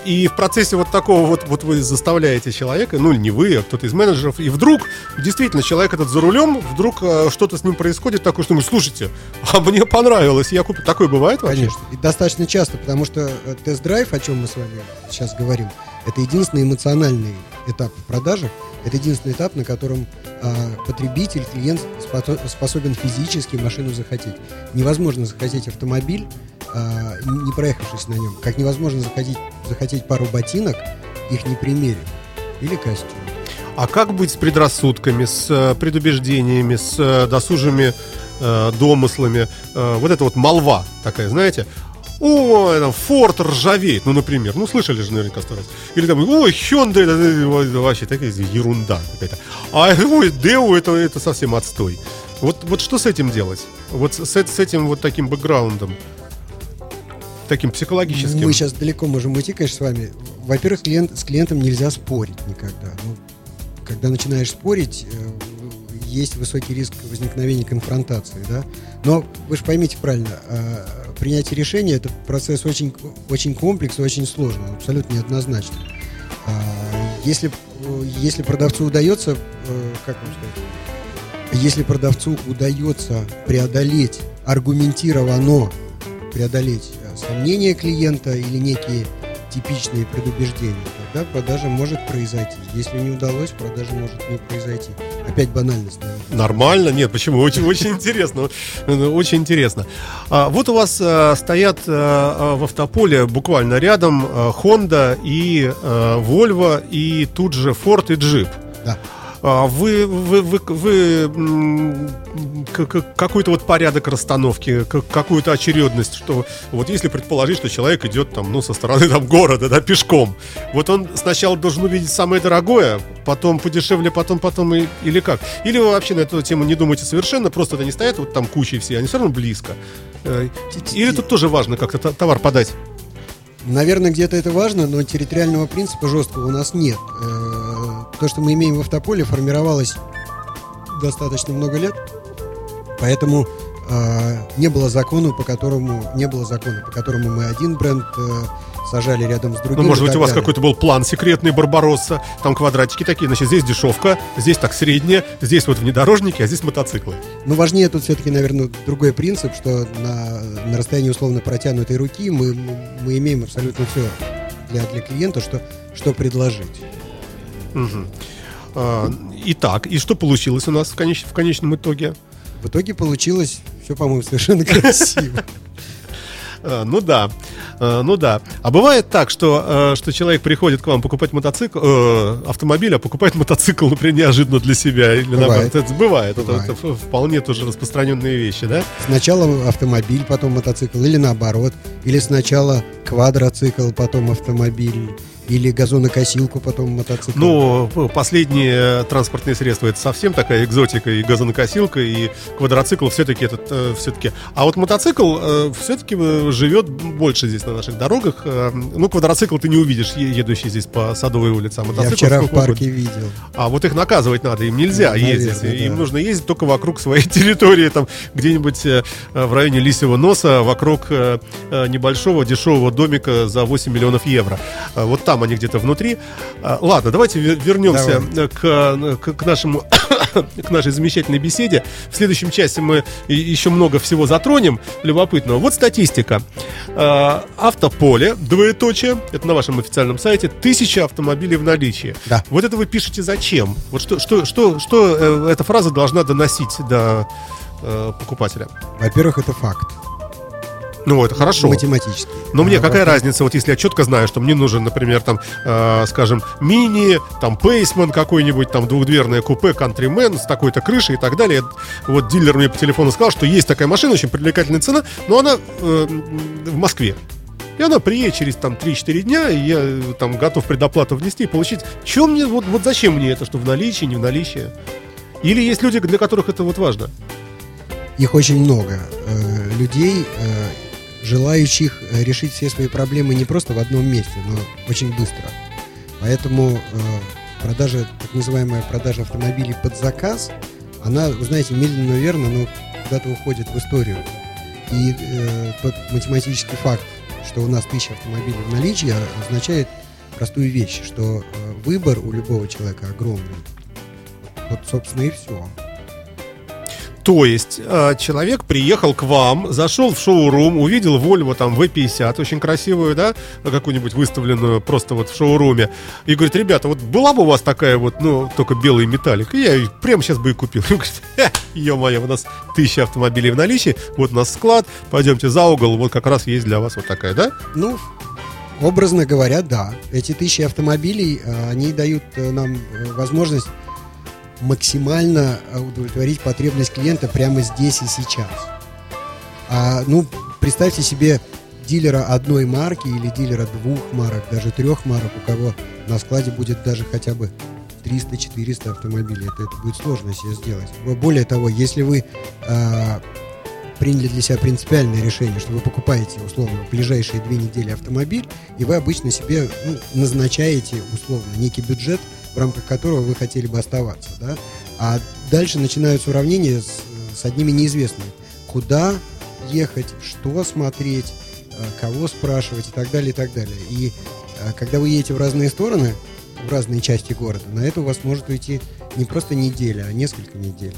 И в процессе вот такого вот вы заставляете человека, ну не вы, а кто-то из менеджеров, и вдруг, действительно, человек этот за рулем, вдруг что-то с ним происходит такое, что: слушайте, а мне понравилось, я куплю. Такое бывает вообще? Конечно, и достаточно часто, потому что тест-драйв, о чем мы с вами сейчас говорим, это единственный эмоциональный этап продажи, это единственный этап, на котором потребитель, клиент способен физически машину захотеть. Невозможно захотеть автомобиль, не проехавшись на нем, как невозможно захотеть пару ботинок, их не примерив, или костюм. А как быть с предрассудками, с предубеждениями, с досужими домыслами? Вот это вот молва такая, знаете? Ой, там Форд ржавеет, ну, например. Ну, слышали же наверняка сто раз. Или там: ой, Hyundai, это вообще такая ерунда какая-то. А ой, Daewoo, это совсем отстой. Вот что с этим делать? Вот с этим вот таким бэкграундом, таким психологическим. Мы сейчас далеко можем уйти, конечно, с вами. Во-первых, с клиентом нельзя спорить никогда. Ну, когда начинаешь спорить, есть высокий риск возникновения конфронтации, да? Но вы же поймите правильно, принятие решения — это процесс очень, очень комплексный, очень сложный, абсолютно неоднозначный. Если продавцу удается, как вам сказать, если продавцу удается преодолеть, аргументированно преодолеть сомнения клиента или некие типичные предубеждения, тогда продажа может произойти. Если не удалось, продажа может не произойти. Опять банальность, наверное. Нормально? Нет, почему? Очень интересно. Очень интересно. Вот у вас стоят в Автополе буквально рядом Honda и Volvo, и тут же Ford и Jeep. Да. Вы какой-то вот порядок расстановки, какую-то очередность, что вот если предположить, что человек идет там, ну, со стороны там города, да, пешком, вот он сначала должен увидеть самое дорогое, потом подешевле, потом или как? Или вы вообще на эту тему не думаете совершенно, просто они стоят вот там кучей все, они все равно близко? Или тут тоже важно как-то товар подать? Наверное, где-то это важно, но территориального принципа жесткого у нас нет. То, что мы имеем в Автополе, формировалось достаточно много лет, поэтому не было закона, по которому мы один бренд сажали рядом с другим. Ну, может быть, у вас какой-то был план секретный Барбаросса, там квадратики такие, значит, здесь дешевка, здесь так средняя, здесь вот внедорожники, а здесь мотоциклы. Ну, важнее тут все-таки, наверное, другой принцип, что на расстоянии условно протянутой руки мы имеем абсолютно все для клиента, что предложить. Угу. Итак, и что получилось у нас в конечном итоге? В итоге получилось все, по-моему, совершенно красиво. Ну да. А бывает так, что человек приходит к вам покупать автомобиль, а покупает мотоцикл, например, неожиданно для себя. Или бывает. Бывает. Это вполне тоже распространенные вещи, да? Сначала автомобиль, потом мотоцикл, или наоборот. Или сначала квадроцикл, потом автомобиль. Или газонокосилку, потом мотоцикл. Ну, последние транспортные средства — это совсем такая экзотика. И газонокосилка, и квадроцикл все-таки. А вот мотоцикл все-таки живет больше здесь на наших дорогах. Ну, квадроцикл ты не увидишь, едущий здесь по Садовой улице. А мотоцикл я вчера в парке видел. А вот их наказывать надо, им нельзя, ну, наверное, ездить, да. Им нужно ездить только вокруг своей территории, там где-нибудь в районе Лисьего носа, вокруг небольшого дешевого домика за 8 миллионов евро. Вот так там они где-то внутри. Ладно, давайте вернемся к нашему... к нашей замечательной беседе. В следующем часе мы еще много всего затронем любопытного. Вот статистика. Автополе, двоеточие, это на вашем официальном сайте, 1000 автомобилей в наличии. Да. Вот это вы пишете зачем? Вот что эта фраза должна доносить до покупателя? Во-первых, это факт. Ну, это хорошо. Математически. Но мне какая разница, вот если я четко знаю, что мне нужен, например, там, скажем, мини, там, пейсман какой-нибудь, там, двухдверное купе, кантримен с такой-то крышей и так далее. Вот дилер мне по телефону сказал, что есть такая машина, очень привлекательная цена, но она в Москве. И она приедет через там 3-4 дня, и я там готов предоплату внести и получить. Чем мне, вот зачем мне это, что в наличии, не в наличии? Или есть люди, для которых это вот важно? Их очень много людей, желающих решить все свои проблемы не просто в одном месте, но очень быстро. Поэтому продажа, так называемая продажа автомобилей под заказ, она, вы знаете, медленно, но верно, но куда-то уходит в историю. И тот математический факт, что у нас 1000 автомобилей в наличии, означает простую вещь, что выбор у любого человека огромный. Вот, собственно, и все. То есть человек приехал к вам, зашел в шоурум, увидел Volvo там V50, очень красивую, да, какую-нибудь выставленную просто вот в шоуруме, и говорит: ребята, вот была бы у вас такая вот, ну, только белый металлик, и я ее прямо сейчас бы и купил. Он говорит: ё-моё, у нас 1000 автомобилей в наличии, вот у нас склад, пойдемте за угол, вот как раз есть для вас вот такая, да? Ну, образно говоря, да. Эти 1000 автомобилей, они дают нам возможность максимально удовлетворить потребность клиента прямо здесь и сейчас. Ну, представьте себе дилера одной марки или дилера двух марок, даже трех марок, у кого на складе будет даже хотя бы 300-400 автомобилей. Это будет сложно себе сделать. Более того, если вы приняли для себя принципиальное решение, что вы покупаете, условно, в ближайшие 2 недели автомобиль, и вы обычно себе назначаете, условно, некий бюджет, в рамках которого вы хотели бы оставаться, да? А дальше начинаются уравнения с одними неизвестными. Куда ехать, что смотреть, кого спрашивать и так далее, и так далее. И когда вы едете в разные стороны, в разные части города, на это у вас может уйти не просто неделя, а несколько недель.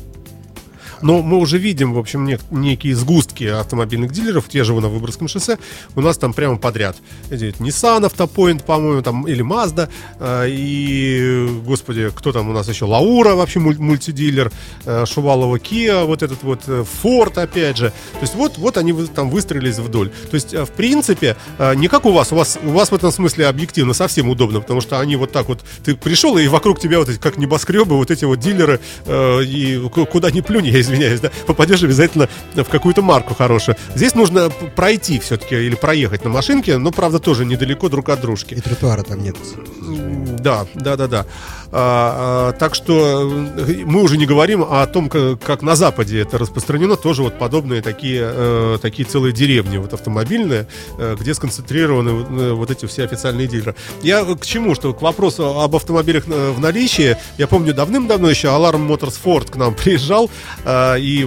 Но мы уже видим, в общем, некие сгустки автомобильных дилеров. Я живу на Выборгском шоссе, у нас там прямо подряд Nissan, Автопоинт, по-моему, там, или Mazda. И, господи, кто там у нас еще? Лаура, вообще мультидилер, Шувалова, Kia, вот этот вот Ford, опять же. То есть вот они там выстроились вдоль. То есть, в принципе, не как у вас в этом смысле объективно совсем удобно, потому что они вот так вот, ты пришел, и вокруг тебя вот эти, как небоскребы, вот эти вот дилеры, и куда ни плюнь, я извиняюсь, да, попадешь обязательно в какую-то марку хорошую. Здесь нужно пройти все-таки или проехать на машинке, но, правда, тоже недалеко друг от дружки. И тротуара там нет. Да. Так что мы уже не говорим о том, как на Западе это распространено. Тоже вот подобные такие целые деревни вот автомобильные, где сконцентрированы вот эти все официальные дилеры. Я к чему? Что к вопросу об автомобилях в наличии. Я помню, давным-давно еще Alarm Motors Ford к нам приезжал. И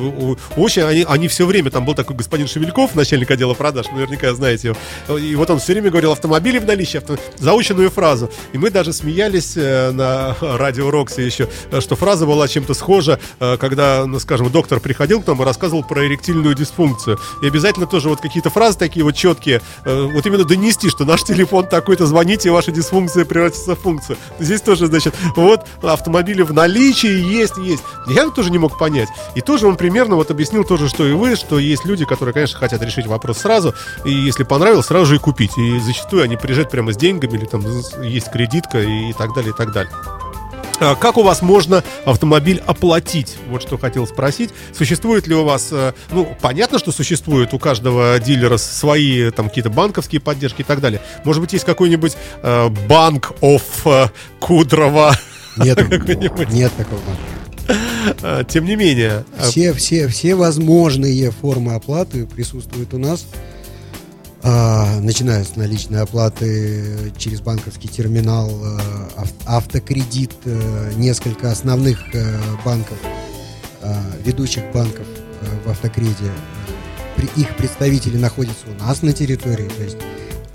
очень они все время, там был такой господин Шевельков, начальник отдела продаж, наверняка знаете его. И вот он все время говорил: автомобили в наличии, заученную фразу. И мы даже смеялись на Радио Роксе еще, что фраза была чем-то схожа, когда, ну, скажем, доктор приходил к нам и рассказывал про эректильную дисфункцию. И обязательно тоже вот какие-то фразы такие вот четкие, вот именно донести, что наш телефон такой-то, звоните, и ваша дисфункция превратится в функцию. Здесь тоже, значит, вот автомобили в наличии есть. Я тоже не мог понять. И тоже он примерно вот объяснил тоже, что и вы, что есть люди, которые, конечно, хотят решить вопрос сразу, и если понравилось, сразу же и купить. И зачастую они приезжают прямо с деньгами, или там есть кредитка и так далее, и так далее. Как у вас можно автомобиль оплатить? Вот что хотел спросить. Существует ли у вас... Ну, понятно, что существует у каждого дилера свои там какие-то банковские поддержки и так далее. Может быть, есть какой-нибудь банк оф Кудрово? Нет такого банка. Тем не менее, все возможные формы оплаты присутствуют у нас, начиная с наличной оплаты через банковский терминал, автокредит, несколько основных банков, ведущих банков в автокредите. Их представители находятся у нас на территории, то есть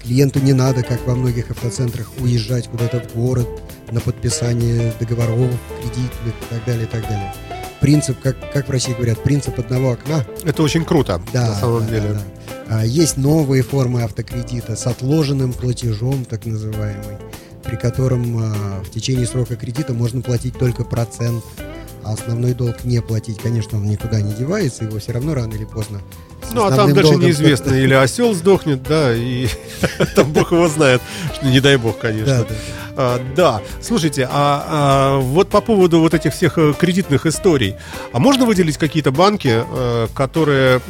Клиенту не надо, как во многих автоцентрах, уезжать куда-то в город на подписание договоров, кредитных и так далее, и так далее. Принцип, как в России говорят, принцип одного окна. Это очень круто, да, на самом деле. Да. Есть новые формы автокредита с отложенным платежом, так называемый, при котором в течение срока кредита можно платить только процент, а основной долг не платить. Конечно, он никуда не девается, его все равно рано или поздно. Ну, а там дальше неизвестно, или осел сдохнет, да, и там бог его знает, что не дай бог, конечно. Да, слушайте, а вот по поводу вот этих всех кредитных историй, а можно выделить какие-то банки, которые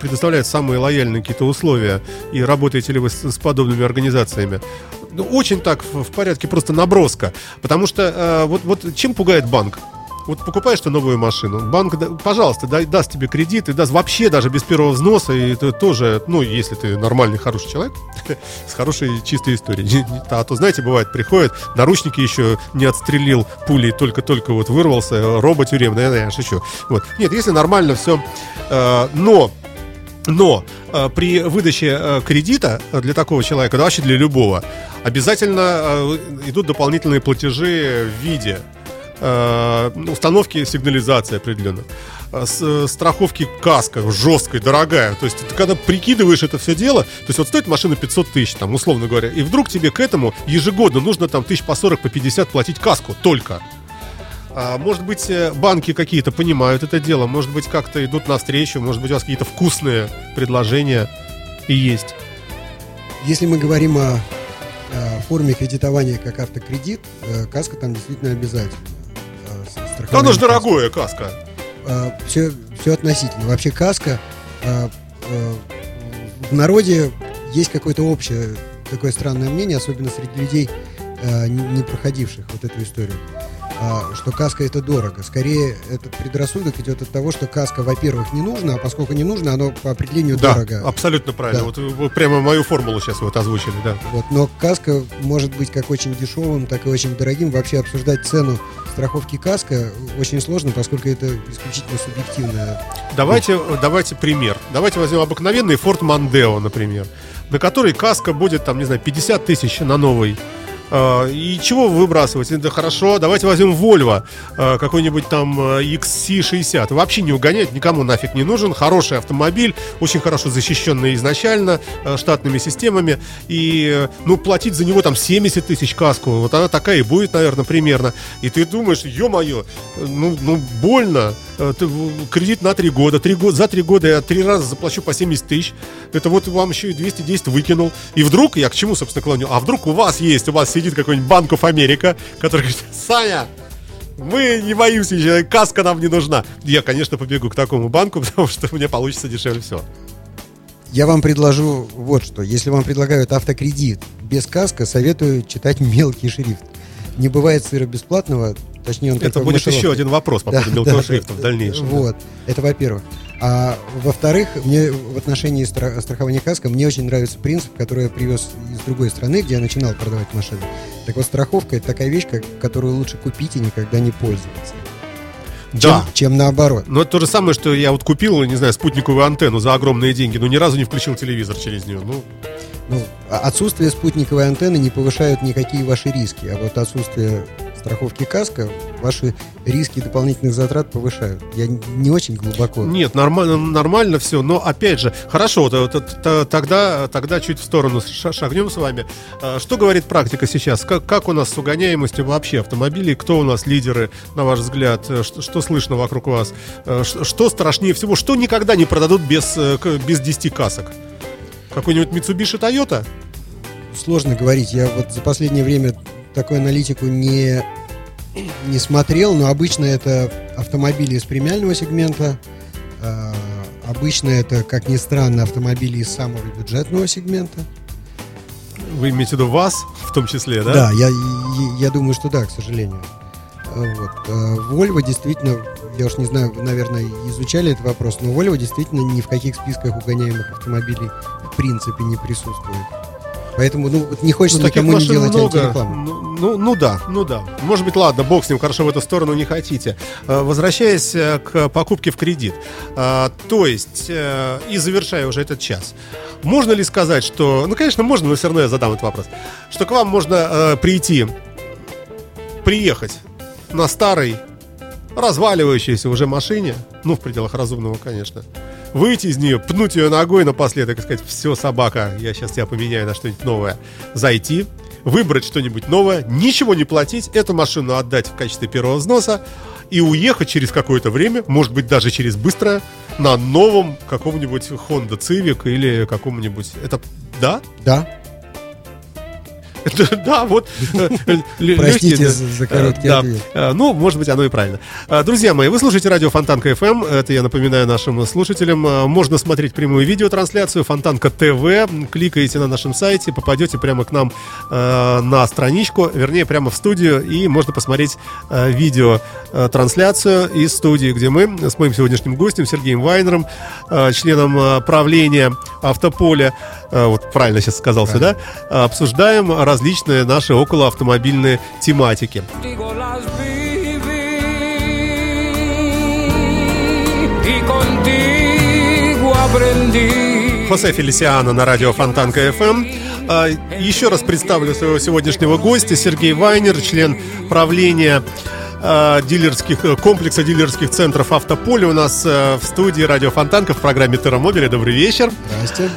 предоставляют самые лояльные какие-то условия, и работаете ли вы с подобными организациями? Ну, очень так, в порядке просто наброска, потому что вот чем пугает банк? Вот покупаешь ты новую машину, банк, пожалуйста, даст тебе кредит, и даст вообще даже без первого взноса, и ты тоже, ну, если ты нормальный, хороший человек, с хорошей, чистой историей. А то, знаете, бывает, приходят, наручники еще не отстрелил пулей, только-только вот вырвался, робо тюремный, я шучу. Вот. Нет, если нормально все, но при выдаче кредита для такого человека, да вообще для любого, обязательно идут дополнительные платежи в виде установки сигнализации определенно, страховки каска жесткая, дорогая. То есть ты когда прикидываешь это все дело, то есть вот стоит машина 500 тысяч, там, условно говоря, и вдруг тебе к этому ежегодно нужно там тысяч по 40, по 50 платить каску только. Может быть, банки какие-то понимают это дело, может быть, как-то идут навстречу, может быть, у вас какие-то вкусные предложения и есть. Если мы говорим о форме кредитования как автокредит, каска там действительно обязательна. Да, она же дорогая каска. Все относительно. Вообще каска в народе есть какое-то общее такое странное мнение, особенно среди людей, не проходивших вот эту историю, что каска это дорого. Скорее этот предрассудок идет от того, что каска, во-первых, не нужна, а поскольку не нужна, оно по определению дорого. Да, абсолютно правильно. Да. Вот прямо мою формулу сейчас вот озвучили, да. Вот, но каска может быть как очень дешевым, так и очень дорогим. Вообще обсуждать цену страховки каска очень сложно, поскольку это исключительно субъективно. Давайте пример. Давайте возьмем обыкновенный Ford Mondeo, например, на который каска будет, там, не знаю, 50 тысяч на новый. И чего выбрасывать? Да хорошо, давайте возьмем Volvo, какой-нибудь там XC60. Вообще не угонять, никому нафиг не нужен. Хороший автомобиль, очень хорошо защищенный изначально штатными системами. И, ну, платить за него там 70 тысяч каску, вот она такая и будет, наверное, примерно. И ты думаешь, ё-моё, ну больно. Кредит на 3 года, за 3 года я 3 раза заплачу по 70 тысяч. Это вот вам еще и 210 выкинул. И вдруг, я к чему, собственно, клоню? А вдруг у вас сидит какой-нибудь Банк оф Америка, который говорит: Саня, мы не боимся, каска нам не нужна. Я, конечно, побегу к такому банку, потому что у меня получится дешевле все. Я вам предложу вот что. Если вам предлагают автокредит без каска, советую читать мелкий шрифт. Не бывает сыра бесплатного, точнее он... Это будет еще один вопрос по поводу мелкого шрифта в дальнейшем. Вот, это во-первых. А во-вторых, мне в отношении страхования каска мне очень нравится принцип, который я привез из другой страны, где я начинал продавать машины. Так вот, страховка — это такая вещь, которую лучше купить и никогда не пользоваться. Да. Чем наоборот. Но это то же самое, что я вот купил, не знаю, спутниковую антенну за огромные деньги, но ни разу не включил телевизор через нее. Ну, отсутствие спутниковой антенны не повышает никакие ваши риски, а вот отсутствие страховки каска ваши риски дополнительных затрат повышают. Я не очень глубоко... Нет, нормально все, но опять же, хорошо, тогда чуть в сторону шагнем с вами. Что говорит практика сейчас? Как у нас с угоняемостью вообще автомобилей? Кто у нас лидеры, на ваш взгляд? Что слышно вокруг вас? Что страшнее всего? Что никогда не продадут без 10 касок? Какой-нибудь Mitsubishi, Toyota? Сложно говорить. Я вот за последнее время такую аналитику не смотрел, но обычно это автомобили из премиального сегмента. Обычно это, как ни странно, автомобили из самого бюджетного сегмента. Вы имеете в виду вас в том числе, да? Да, я думаю, что да, к сожалению. Вот. Volvo действительно, я уж не знаю, вы, наверное, изучали этот вопрос, но Volvo действительно ни в каких списках угоняемых автомобилей в принципе не присутствует. Поэтому, ну, не хочется никому не делать антирекламу. Ну да. Может быть, ладно, бог с ним, хорошо, в эту сторону не хотите. Возвращаясь к покупке в кредит, то есть, и завершая уже этот час, можно ли сказать, что... Ну, конечно, можно, но все равно я задам этот вопрос. Что к вам можно приехать на старой, разваливающейся уже машине, ну, в пределах разумного, конечно, выйти из нее, пнуть ее ногой напоследок и сказать: все, собака, я сейчас тебя поменяю на что-нибудь новое. Зайти, выбрать что-нибудь новое, ничего не платить, эту машину отдать в качестве первого взноса и уехать через какое-то время, может быть, даже через быстрое, на новом каком-нибудь Honda Civic или каком-нибудь... Это... Да? Да. Да, вот. Простите за короткий ответ. Ну, может быть, оно и правильно. Друзья мои, вы слушаете радио Фонтанка ФМ. Это я напоминаю нашим слушателям. Можно смотреть прямую видеотрансляцию Фонтанка ТВ. Кликаете на нашем сайте, попадете прямо к нам на страничку, вернее, прямо в студию. И можно посмотреть видеотрансляцию из студии, где мы с моим сегодняшним гостем Сергеем Вайнером, членом правления Автополе, вот правильно сейчас сказал, да, обсуждаем различные наши околоавтомобильные тематики. Хосе Фелисиано на радио Фонтанка ФМ. Еще раз представлю своего сегодняшнего гостя. Сергей Вайнер, член правления комплекса дилерских центров «Автополе» у нас в студии «Радио Фонтанка» в программе «Terra Mobile». Добрый вечер. Здравствуйте.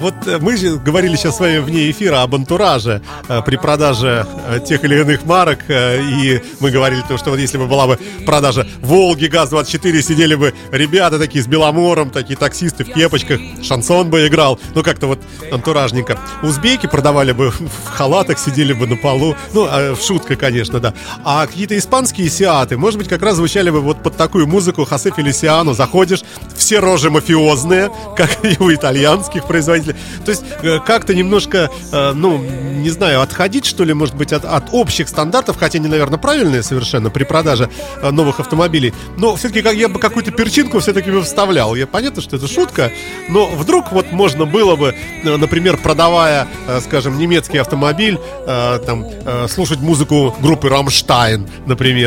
Вот мы же говорили сейчас с вами вне эфира об антураже при продаже тех или иных марок. И мы говорили, что вот если бы была бы продажа «Волги», «ГАЗ-24», сидели бы ребята такие с беломором, такие таксисты в кепочках, шансон бы играл. Ну, как-то вот антуражненько. Узбеки продавали бы в халатах, сидели бы на полу. Ну, шутка, конечно, да. А какие-то испанские сиаты, может быть, как раз звучали бы вот под такую музыку Хосе Фелисиано. Заходишь, все рожи мафиозные, как и у итальянских производителей. То есть как-то немножко, ну, не знаю, отходить, что ли, может быть, от общих стандартов, хотя они, наверное, правильные совершенно при продаже новых автомобилей. Но все-таки я бы какую-то перчинку все-таки бы вставлял. Понятно, что это шутка, но вдруг вот можно было бы, например, продавая, скажем, немецкий автомобиль, там, слушать музыку группы «Рамштайн», например,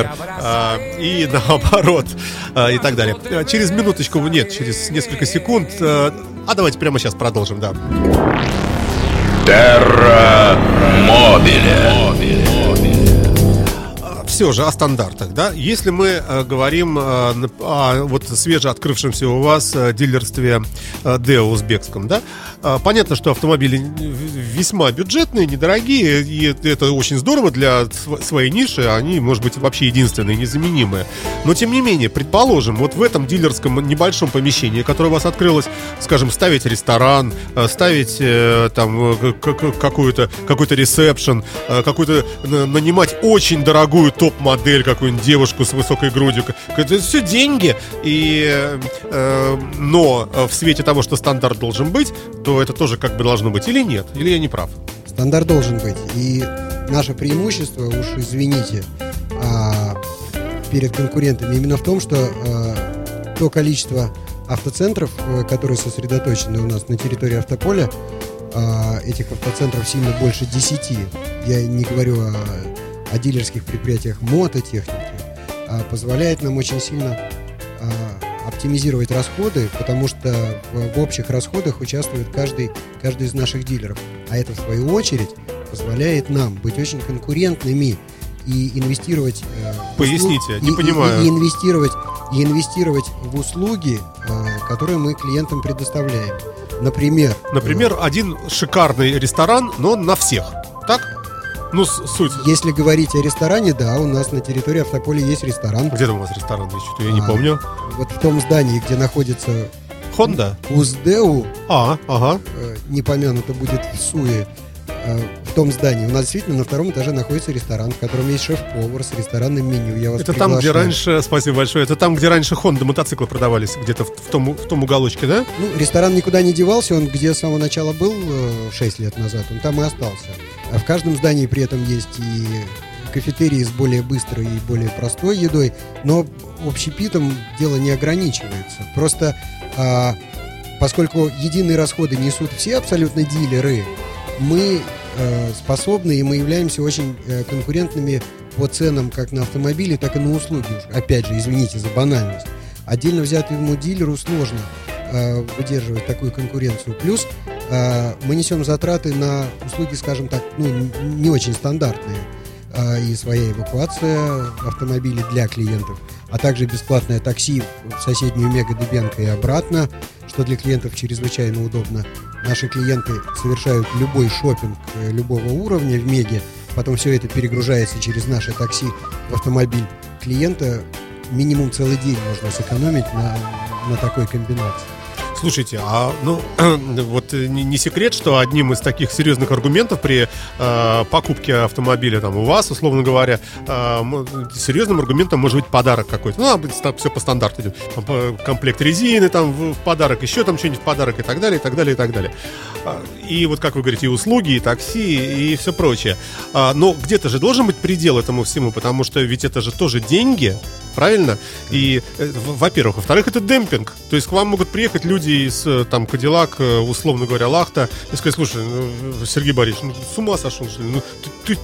и наоборот, и так далее. Через минуточку, нет, через несколько секунд. А давайте прямо сейчас продолжим, да. Terra Mobile. Все же о стандартах, да. Если мы говорим о вот свежеоткрывшемся у вас дилерстве Daewoo узбекском, да, понятно, что автомобили весьма бюджетные, недорогие, и это очень здорово для своей ниши. Они, может быть, вообще единственные, незаменимые. Но, тем не менее, предположим, вот в этом дилерском небольшом помещении, которое у вас открылось, скажем, ставить ресторан, ставить там какой-то ресепшн, какую-то нанимать очень дорогую топ-модель, какую-нибудь девушку с высокой грудью. Это все деньги. Но в свете того, что стандарт должен быть, то это тоже как бы должно быть или нет? Или я не прав? Стандарт должен быть. И наше преимущество, уж извините, перед конкурентами именно в том, что то количество автоцентров, которые сосредоточены у нас на территории Автополя, этих автоцентров сильно больше 10. Я не говорю о дилерских предприятиях мототехники. Позволяет нам очень сильно оптимизировать расходы, потому что в общих расходах участвует каждый из наших дилеров. А это, в свою очередь, позволяет нам быть очень конкурентными и инвестировать... Поясните, не понимаю. И инвестировать в услуги, которые мы клиентам предоставляем. Например, один шикарный ресторан, но на всех. Так? Ну, суть. Если говорить о ресторане, да, у нас на территории Автополя есть ресторан. Где там у вас ресторан? Я не помню. Вот в том здании, где находится Хонда, УЗДУ. Не помянуто будет в СУЕ. В том здании у нас действительно на втором этаже находится ресторан, в котором есть шеф-повар с ресторанным меню. Я вас приглашаю. Там, где раньше, спасибо большое, это там, где раньше Honda мотоциклы продавались, где-то в том уголочке, да? Ну, ресторан никуда не девался, он где с самого начала был 6 лет назад, он там и остался. А в каждом здании при этом есть и кафетерии с более быстрой и более простой едой, но общепитом дело не ограничивается. Просто поскольку единые расходы несут все абсолютно дилеры, мы способны, и мы являемся очень конкурентными по ценам как на автомобили, так и на услуги. Опять же, извините за банальность. Отдельно взятому дилеру сложно выдерживать такую конкуренцию. Плюс мы несем затраты на услуги, скажем так, не очень стандартные. И своя эвакуация автомобилей для клиентов, а также бесплатное такси в соседнюю Мега Дыбенко и обратно, что для клиентов чрезвычайно удобно. Наши клиенты совершают любой шопинг любого уровня в Меге, потом все это перегружается через наше такси в автомобиль клиента. Минимум целый день можно сэкономить на такой комбинации. Слушайте, вот не секрет, что одним из таких серьезных аргументов при покупке автомобиля у вас, условно говоря, серьезным аргументом может быть подарок какой-то. Там все по стандарту идет. Комплект резины в подарок, еще что-нибудь в подарок и так далее, и так далее, и так далее. И вот, как вы говорите, и услуги, и такси, и все прочее. Но где-то же должен быть предел этому всему, потому что ведь это же тоже деньги, правильно? И, во-первых. Во-вторых, это демпинг. То есть к вам могут приехать люди из Кадиллак, условно говоря, Лахта, и сказать: слушай, Сергей Борисович, с ума сошел, что ли? Ты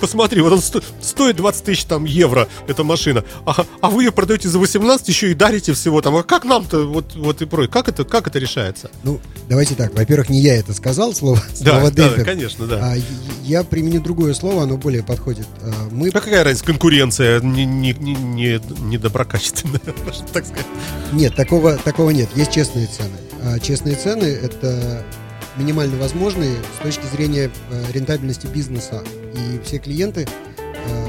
посмотри, вот он стоит 20 тысяч евро, эта машина, а вы ее продаете за 18, еще и дарите всего А как нам-то, вот и прочее, как это решается? Давайте так, во-первых, не я это сказал, слово демпинг. Да, конечно, да. Я применю другое слово, оно более подходит. Какая разница, конкуренция не доброкачественная, так сказать. Нет, такого нет, есть честные цены. Честные цены — это минимально возможные с точки зрения рентабельности бизнеса. И все клиенты,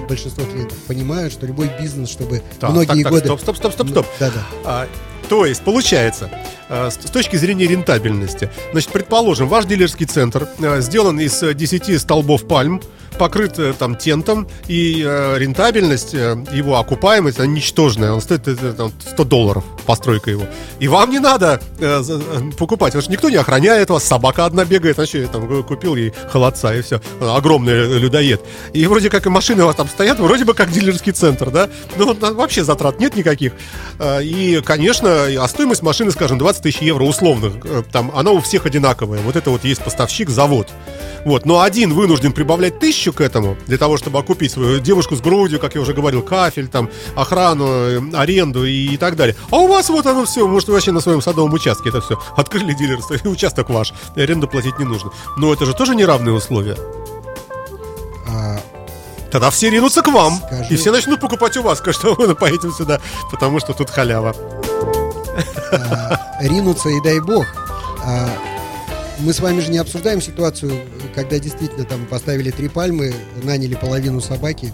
большинство клиентов понимают, что любой бизнес, чтобы годы... Стоп. Да. То есть, получается, с точки зрения рентабельности, значит, предположим, ваш дилерский центр сделан из 10 столбов пальм, покрыт тентом, и рентабельность, его окупаемость, она ничтожная, он стоит $100, постройка его. И вам не надо покупать, потому что никто не охраняет вас, собака одна бегает, вообще купил ей холодца и все, огромный людоед. И вроде как и машины у вас стоят, вроде бы как дилерский центр, да? Вообще затрат нет никаких. И, конечно, стоимость машины, скажем, 20 тысяч евро условных, она у всех одинаковая. Вот это вот есть поставщик, завод. Но один вынужден прибавлять 1000 к этому, для того, чтобы окупить свою девушку с грудью, как я уже говорил, кафель, охрану, аренду и так далее. А у вас вот оно все, может, вы вообще на своем садовом участке это все открыли дилерство, и участок ваш, и аренду платить не нужно. Но это же тоже неравные условия. Тогда все ринутся к вам, и все начнут покупать у вас, что вы поедем сюда, потому что тут халява. Ринутся, и дай бог. Мы с вами же не обсуждаем ситуацию, когда действительно поставили 3 пальмы, наняли половину собаки,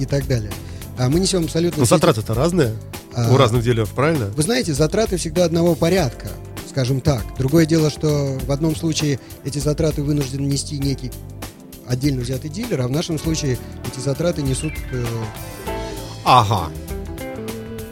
и так далее. А мы несем абсолютно... затраты-то разные у разных дилеров, правильно? Вы знаете, затраты всегда одного порядка, скажем так. Другое дело, что в одном случае эти затраты вынужден нести некий отдельно взятый дилер, а в нашем случае эти затраты несут...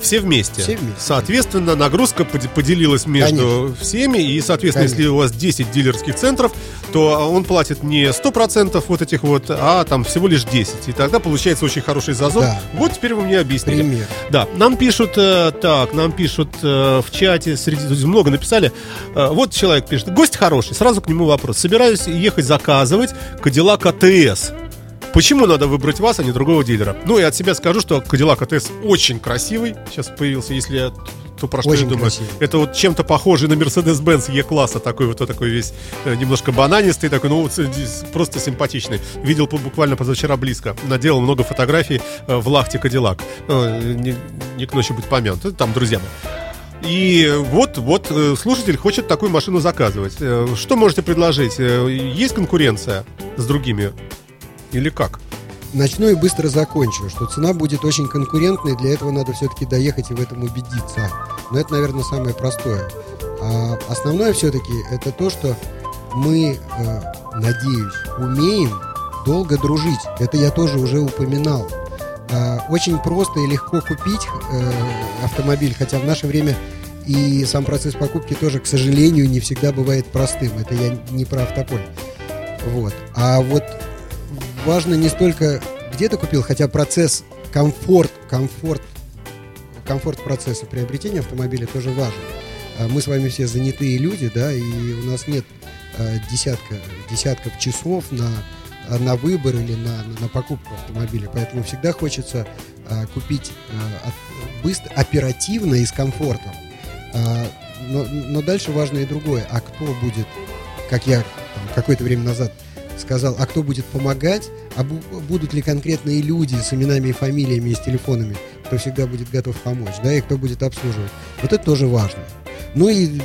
Все вместе. Соответственно, нагрузка поделилась между всеми. И, соответственно, если у вас 10 дилерских центров, то он платит не 100% а всего лишь 10%. И тогда получается очень хороший зазор. Да. Вот теперь вы мне объяснили. Пример. Да, нам пишут в чате, много написали. Вот человек пишет: гость хороший, сразу к нему вопрос. Собираюсь ехать заказывать Кадиллак АТС. Почему надо выбрать вас, а не другого дилера? И от себя скажу, что Cadillac ATS очень красивый. Сейчас появился, если я то про что я думаю. Красивый. Это чем-то похоже на Mercedes-Benz E-класса. Такой весь немножко бананистый, просто симпатичный. Видел буквально позавчера близко. Наделал много фотографий в лахте Cadillac. Не к ночи быть помянут. Это друзья мои. И вот слушатель хочет такую машину заказывать. Что можете предложить? Есть конкуренция с другими? Или как? Начну и быстро закончу, что цена будет очень конкурентной. Для этого надо все-таки доехать и в этом убедиться. Но это, наверное, самое простое. А основное все-таки это то, что мы, надеюсь, умеем долго дружить. Это я тоже уже упоминал. Очень просто и легко купить автомобиль, хотя в наше время и сам процесс покупки тоже, к сожалению, не всегда бывает простым. Это я не про Автополе. Важно не столько, где ты купил, хотя процесс, комфорт процесса приобретения автомобиля тоже важен. мы с вами все занятые люди, да, и у нас нет десятков часов на выбор или на покупку автомобиля. Поэтому всегда хочется купить быстро, оперативно и с комфортом. Но дальше важно и другое. А кто будет, как я какое-то время назад сказал, а кто будет помогать, а будут ли конкретные люди с именами и фамилиями и с телефонами, кто всегда будет готов помочь, да, и кто будет обслуживать. Вот это тоже важно. Ну и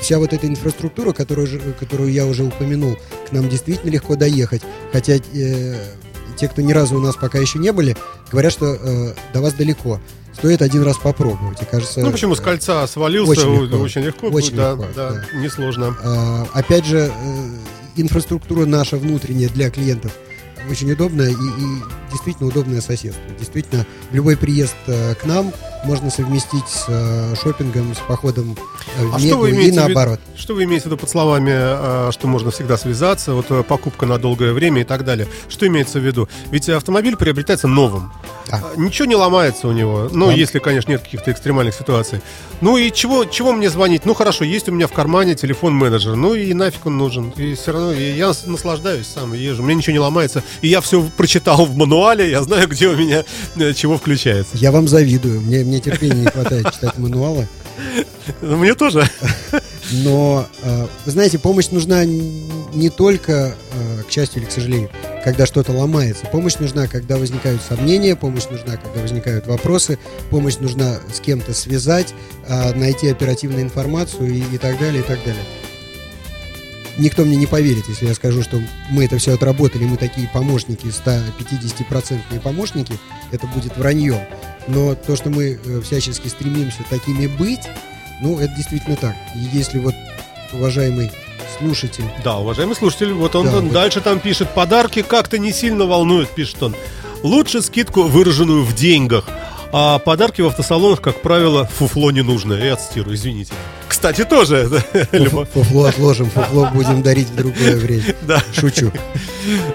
вся вот эта инфраструктура, которую я уже упомянул, к нам действительно легко доехать. Хотя те, кто ни разу у нас пока еще не были, говорят, что до вас далеко. Стоит один раз попробовать, и кажется... Ну, почему, с кольца свалился, очень легко, несложно. Опять же, инфраструктура наша внутренняя для клиентов очень удобная и действительно удобное соседство. Действительно, любой приезд к нам можно совместить с шопингом, с походом в Мегу и наоборот. Что вы имеете в виду под словами, что можно всегда связаться, вот покупка на долгое время и так далее? Что имеется в виду? Ведь автомобиль приобретается новым. Ничего не ломается у него, если, конечно, нет каких-то экстремальных ситуаций. Ну и чего мне звонить? Ну хорошо, есть у меня в кармане телефон-менеджер, ну и нафиг он нужен. И все равно я наслаждаюсь сам, езжу, мне ничего не ломается. И я все прочитал в мануале, я знаю, где у меня чего включается. Я вам завидую, мне терпения не хватает читать мануалы. Мне тоже. Но, вы знаете, помощь нужна не только, к счастью или к сожалению, когда что-то ломается. Помощь нужна, когда возникают сомнения, помощь нужна, когда возникают вопросы, помощь нужна с кем-то связать, найти оперативную информацию и так далее, и так далее. Никто мне не поверит, если я скажу, что мы это все отработали, мы такие помощники, 150% помощники, это будет враньем. Но то, что мы всячески стремимся такими быть, это действительно так. И если вот уважаемый слушатель... Да, уважаемый слушатель, он дальше там пишет: подарки как-то не сильно волнуют, пишет он. Лучше скидку, выраженную в деньгах. А подарки в автосалонах, как правило, фуфло не нужно. Я цитирую, извините. Кстати, тоже. Фуфло отложим, фуфло будем дарить в другое время. Да. Шучу.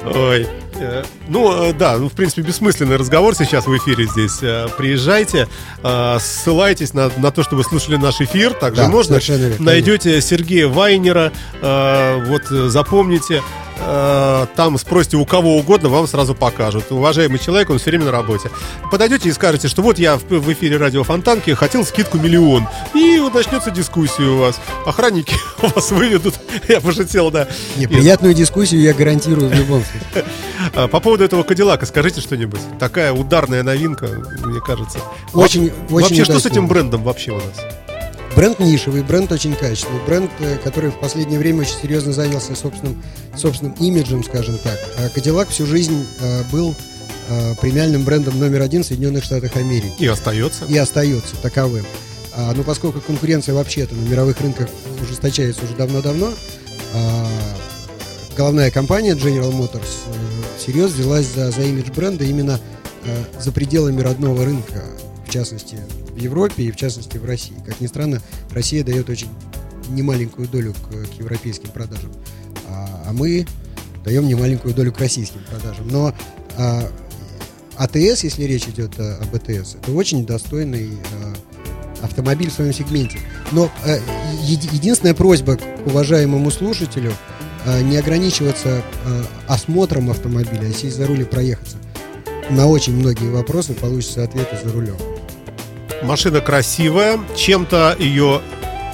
Ой. Ну, да, в принципе, бессмысленный разговор сейчас в эфире здесь. Приезжайте, ссылайтесь на то, что вы слушали наш эфир. Также да, можно. Найдете Сергея Вайнера, запомните. Там спросите у кого угодно, вам сразу покажут. Уважаемый человек, он все время на работе. Подойдете и скажете, что вот я в эфире радио Фонтанки хотел скидку 1 миллион. И вот начнется дискуссия у вас. Охранники вас выведут. Я пошутил, да. Неприятную дискуссию я гарантирую в любом случае. По поводу этого Кадиллака скажите что-нибудь. Такая ударная новинка, мне кажется. Вообще, что с этим брендом вообще у нас? Бренд нишевый, бренд очень качественный, бренд, который в последнее время очень серьезно занялся собственным имиджем, скажем так. Кадиллак всю жизнь был премиальным брендом номер 1 в Соединенных Штатах Америки. И остается таковым. Но поскольку конкуренция вообще-то на мировых рынках ужесточается уже давно-давно, головная компания General Motors всерьез взялась за имидж бренда именно за пределами родного рынка, в частности, в Европе и, в частности, в России. Как ни странно, Россия дает очень немаленькую долю к европейским продажам, а мы даем немаленькую долю к российским продажам. Но АТС, если речь идет об АТС, это очень достойный автомобиль в своем сегменте. Но единственная просьба к уважаемому слушателю не ограничиваться осмотром автомобиля, а сесть за руль и проехаться. На очень многие вопросы получатся ответы за рулем. Машина красивая, чем-то ее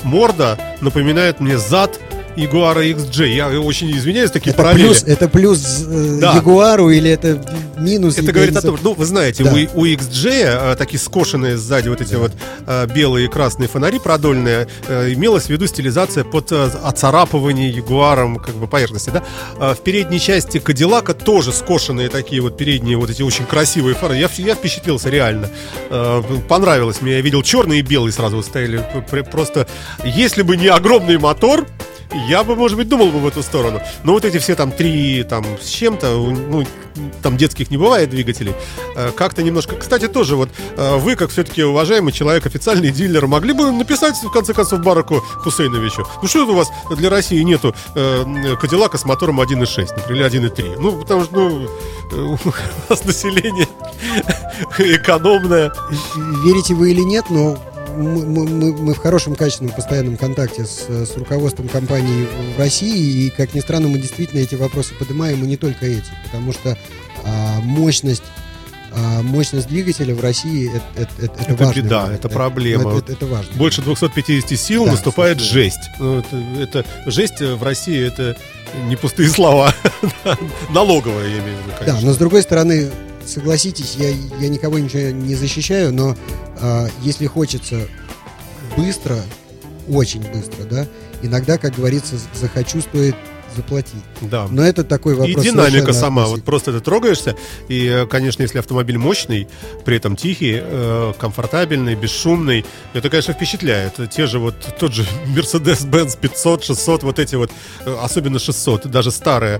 морда напоминает мне зад Ягуара XJ. Я очень извиняюсь, такие параллели. Это плюс Ягуару, да. Или это минус? Это говорит о том, вы знаете, да. у XJ такие скошенные сзади вот эти белые и красные фонари продольные, имелась в виду стилизация под оцарапывание Ягуаром поверхности, да? В передней части Кадиллака тоже скошенные такие вот передние вот эти очень красивые фары. Я впечатлился реально. Понравилось мне. Я видел черный и белый сразу стояли. Просто если бы не огромный мотор, я бы, может быть, думал бы в эту сторону. Но вот эти все там 3 там, с чем-то, там детских не бывает двигателей. Как-то немножко... Кстати, тоже вот вы, как все-таки уважаемый человек, официальный дилер, могли бы написать, в конце концов, Бараку Хусейновичу: ну что это у вас для России нету Кадиллака с мотором 1.6, например, или 1.3? Ну, потому что, у нас население экономное. Верите вы или нет, но мы в хорошем, качественном, постоянном контакте с руководством компании в России, и, как ни странно, мы действительно эти вопросы поднимаем, и не только эти, потому что мощность двигателя в России – это важно. Беда, это проблема. Это важно. Больше 250 сил, да, наступает жесть. Это жесть в России – это не пустые слова. Налоговая, я имею в виду, конечно. Да, но с другой стороны, согласитесь, я никого ничего не защищаю, но если хочется быстро, очень быстро, да, иногда, как говорится, за «хочу» стоит заплатить. Да. Но это такой вопрос. И динамика сама. Вот просто ты трогаешься. И, конечно, если автомобиль мощный, при этом тихий, комфортабельный, бесшумный, это, конечно, впечатляет. Те же вот тот же Mercedes-Benz 500, 600, вот эти вот, особенно 600, даже старые,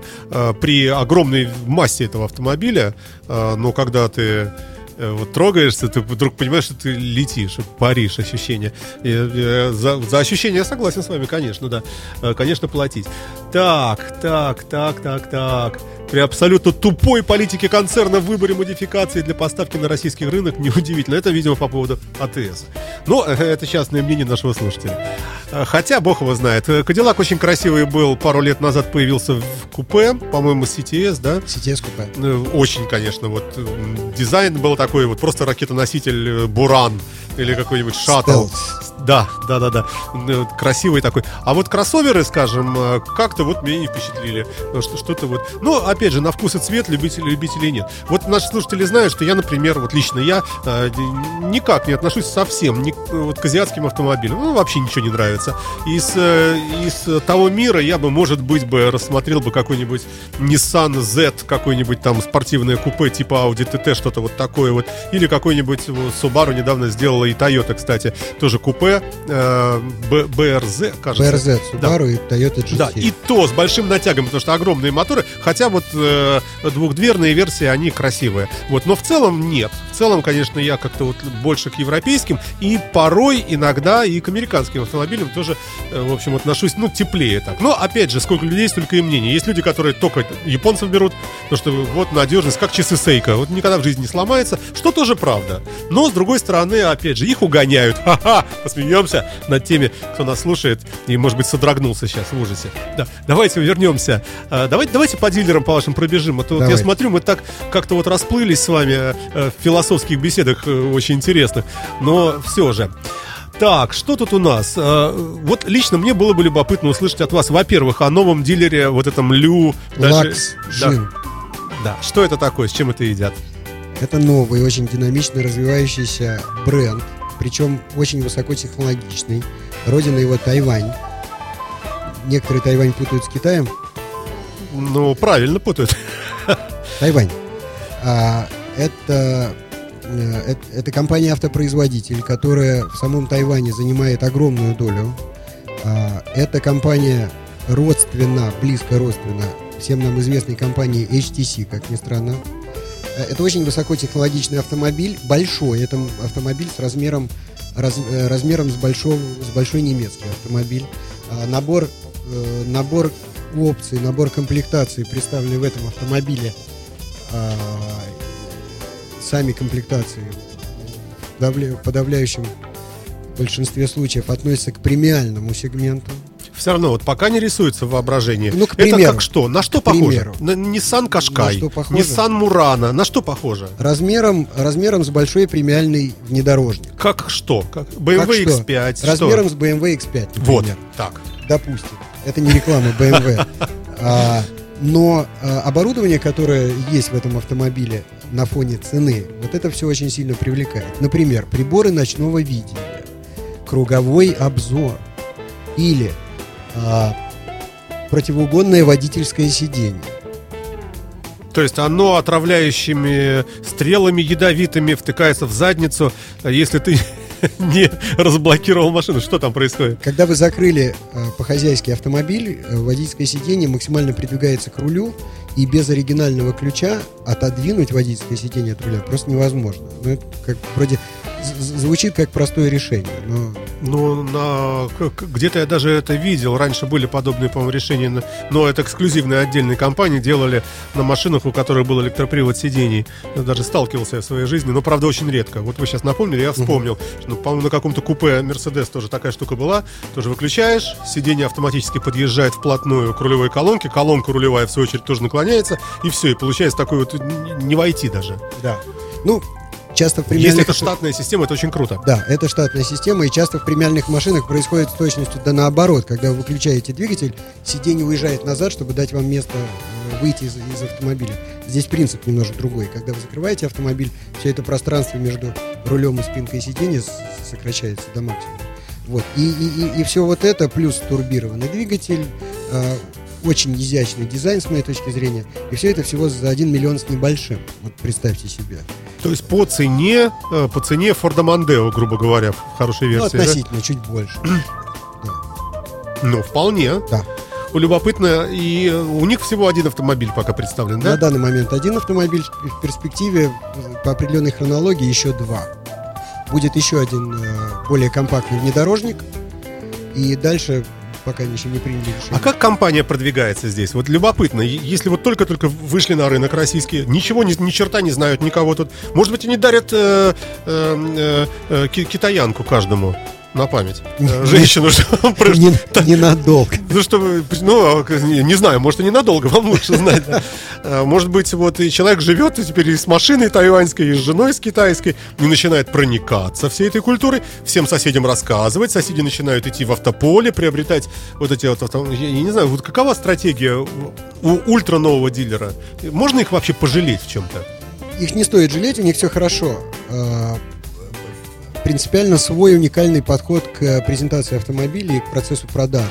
при огромной массе этого автомобиля, но когда ты вот трогаешься, ты вдруг понимаешь, что ты летишь, паришь, ощущение. За ощущение я согласен с вами, конечно, да. Конечно, платить. Так. При абсолютно тупой политике концерна в выборе модификации для поставки на российский рынок неудивительно. Это, видимо, по поводу АТС. Но это частное мнение нашего слушателя. Хотя, бог его знает. Кадиллак очень красивый был. Пару лет назад появился в купе. По-моему, CTS, да? CTS-купе. Очень, конечно. Вот дизайн был такой вот. Просто ракетоноситель «Буран». Или какой-нибудь «Шаттл». Да. Красивый такой. А вот кроссоверы, скажем, как-то вот меня не впечатлили. Что-то вот... Ну, опять же, на вкус и цвет любителей нет. Вот наши слушатели знают, что я, например, вот лично я никак не отношусь совсем вот к азиатским автомобилям. Ну, вообще ничего не нравится. Из того мира я бы, может быть, рассмотрел бы какой-нибудь Nissan Z, какой-нибудь там спортивное купе типа Audi TT, что-то вот такое вот. Или какой-нибудь Subaru недавно сделала, и Toyota, кстати, тоже купе. BRZ, кажется. BRZ, Subaru, да. И Toyota GT. Да, и то с большим натягом, потому что огромные моторы, хотя вот двухдверные версии, они красивые. Вот, но в целом нет. В целом, конечно, я как-то вот больше к европейским и порой, иногда и к американским автомобилям тоже, в общем, отношусь, ну, теплее так. Но, опять же, сколько людей, столько и мнений. Есть люди, которые только японцев берут, потому что вот надежность, как часы Seiko. Вот никогда в жизни не сломается, что тоже правда. Но, с другой стороны, опять же, их угоняют. Ха-ха! Посмеемся над теми, кто нас слушает и, может быть, содрогнулся сейчас в ужасе. Да, давайте вернемся. Давайте по дилерам по вашим пробежим. А то вот я смотрю, мы так как-то вот расплылись с вами в философских беседах очень интересных. Но все же. Так, что тут у нас? Вот лично мне было бы любопытно услышать от вас, во-первых, о новом дилере, вот этом Luxgen. Да, что это такое, с чем это едят? Это новый, очень динамично развивающийся бренд, причем очень высокотехнологичный. Родина его Тайвань. Некоторые Тайвань путают с Китаем. Ну, правильно путают. Тайвань. Это компания-автопроизводитель, которая в самом Тайване занимает огромную долю. Это компания близко родственна всем нам известной компании HTC, как ни странно. Это очень высокотехнологичный автомобиль, большой. Это автомобиль с размером с большой немецкий автомобиль. Набор опций, набор комплектаций, представлены в этом автомобиле. Сами комплектации в подавляющем большинстве случаев относятся к премиальному сегменту. Все равно, вот пока не рисуется воображение. Ну, к примеру, это как что? На что похоже? На Nissan Qashqai, Nissan Murano. На что похоже? Размером с большой премиальный внедорожник. Как что? Как BMW как X5. Что? Размером с BMW X5, например. Вот, так. Допустим. Это не реклама BMW. Но оборудование, которое есть в этом автомобиле на фоне цены, вот это все очень сильно привлекает. Например, приборы ночного видения, круговой обзор или противоугонное водительское сиденье. То есть оно отравляющими стрелами ядовитыми втыкается в задницу, если ты не разблокировал машину. Что там происходит? Когда вы закрыли по-хозяйски автомобиль, водительское сиденье максимально придвигается к рулю, и без оригинального ключа отодвинуть водительское сиденье от руля просто невозможно. Ну, это как вроде звучит как простое решение. Но... где-то я даже это видел. Раньше были подобные, по-моему, решения, но это эксклюзивные отдельные компании делали на машинах, у которых был электропривод сидений. Я даже сталкивался в своей жизни, но, правда, очень редко. Вот вы сейчас напомнили, я вспомнил, что, по-моему, на каком-то купе Mercedes тоже такая штука была. Тоже выключаешь, сиденье автоматически подъезжает вплотную к рулевой колонке, колонка рулевая, в свою очередь, тоже наклоняется, и все, и получается такой вот не войти даже. Да. Ну, часто в премиальных... Если это штатная система, это очень круто. Да, это штатная система, и часто в премиальных машинах происходит с точностью да наоборот. Когда вы выключаете двигатель, сиденье уезжает назад, чтобы дать вам место выйти из автомобиля. Здесь принцип немножко другой. Когда вы закрываете автомобиль, все это пространство между рулем и спинкой сиденья сокращается до максимума. Вот. И все вот это, плюс турбированный двигатель, очень изящный дизайн, с моей точки зрения. И все это всего за 1 миллион с небольшим. Вот представьте себе. То есть по цене Ford Mondeo, грубо говоря, в хорошей версии. Ну, относительно, да? Чуть больше. Да. Но вполне. Да. Любопытно, и у них всего один автомобиль пока представлен, да? На данный момент один автомобиль, в перспективе по определенной хронологии еще два. Будет еще один более компактный внедорожник, и дальше... пока еще не приняли решение. А как компания продвигается здесь? Вот любопытно, если вот только-только вышли на рынок российский, ничего, ни черта не знают, никого тут. Может быть, они дарят китаянку каждому на память. Женщину, ненадолго. Не знаю, может, и ненадолго, вам лучше знать. Может быть, вот и человек живет теперь и с машиной тайваньской, и с женой с китайской, и начинает проникаться всей этой культурой, всем соседям рассказывать, соседи начинают идти в Автополе, приобретать вот эти вот автомобили. Я не знаю, вот какова стратегия у ультра-нового дилера? Можно их вообще пожалеть в чем-то? Их не стоит жалеть, у них все хорошо. Принципиально свой уникальный подход к презентации автомобилей и к процессу продажи.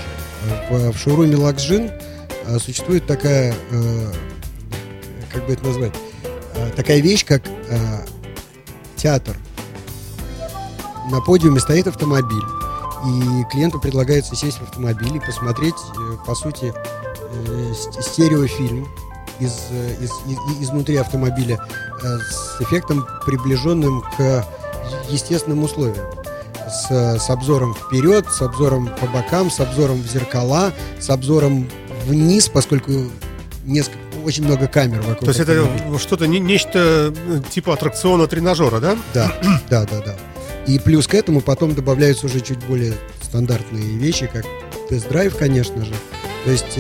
В шоуруме Luxgen существует такая, как бы это назвать, такая вещь, как театр. На подиуме стоит автомобиль, и клиенту предлагается сесть в автомобиль и посмотреть, по сути, стереофильм изнутри автомобиля с эффектом, приближенным к естественным условиям, с обзором вперед, с обзором по бокам, с обзором в зеркала, с обзором вниз, поскольку очень много камер вокруг. То есть это что-то, нечто типа аттракциона-тренажера, да? Да, да, да, да. И плюс к этому потом добавляются уже чуть более стандартные вещи, как тест-драйв, конечно же. То есть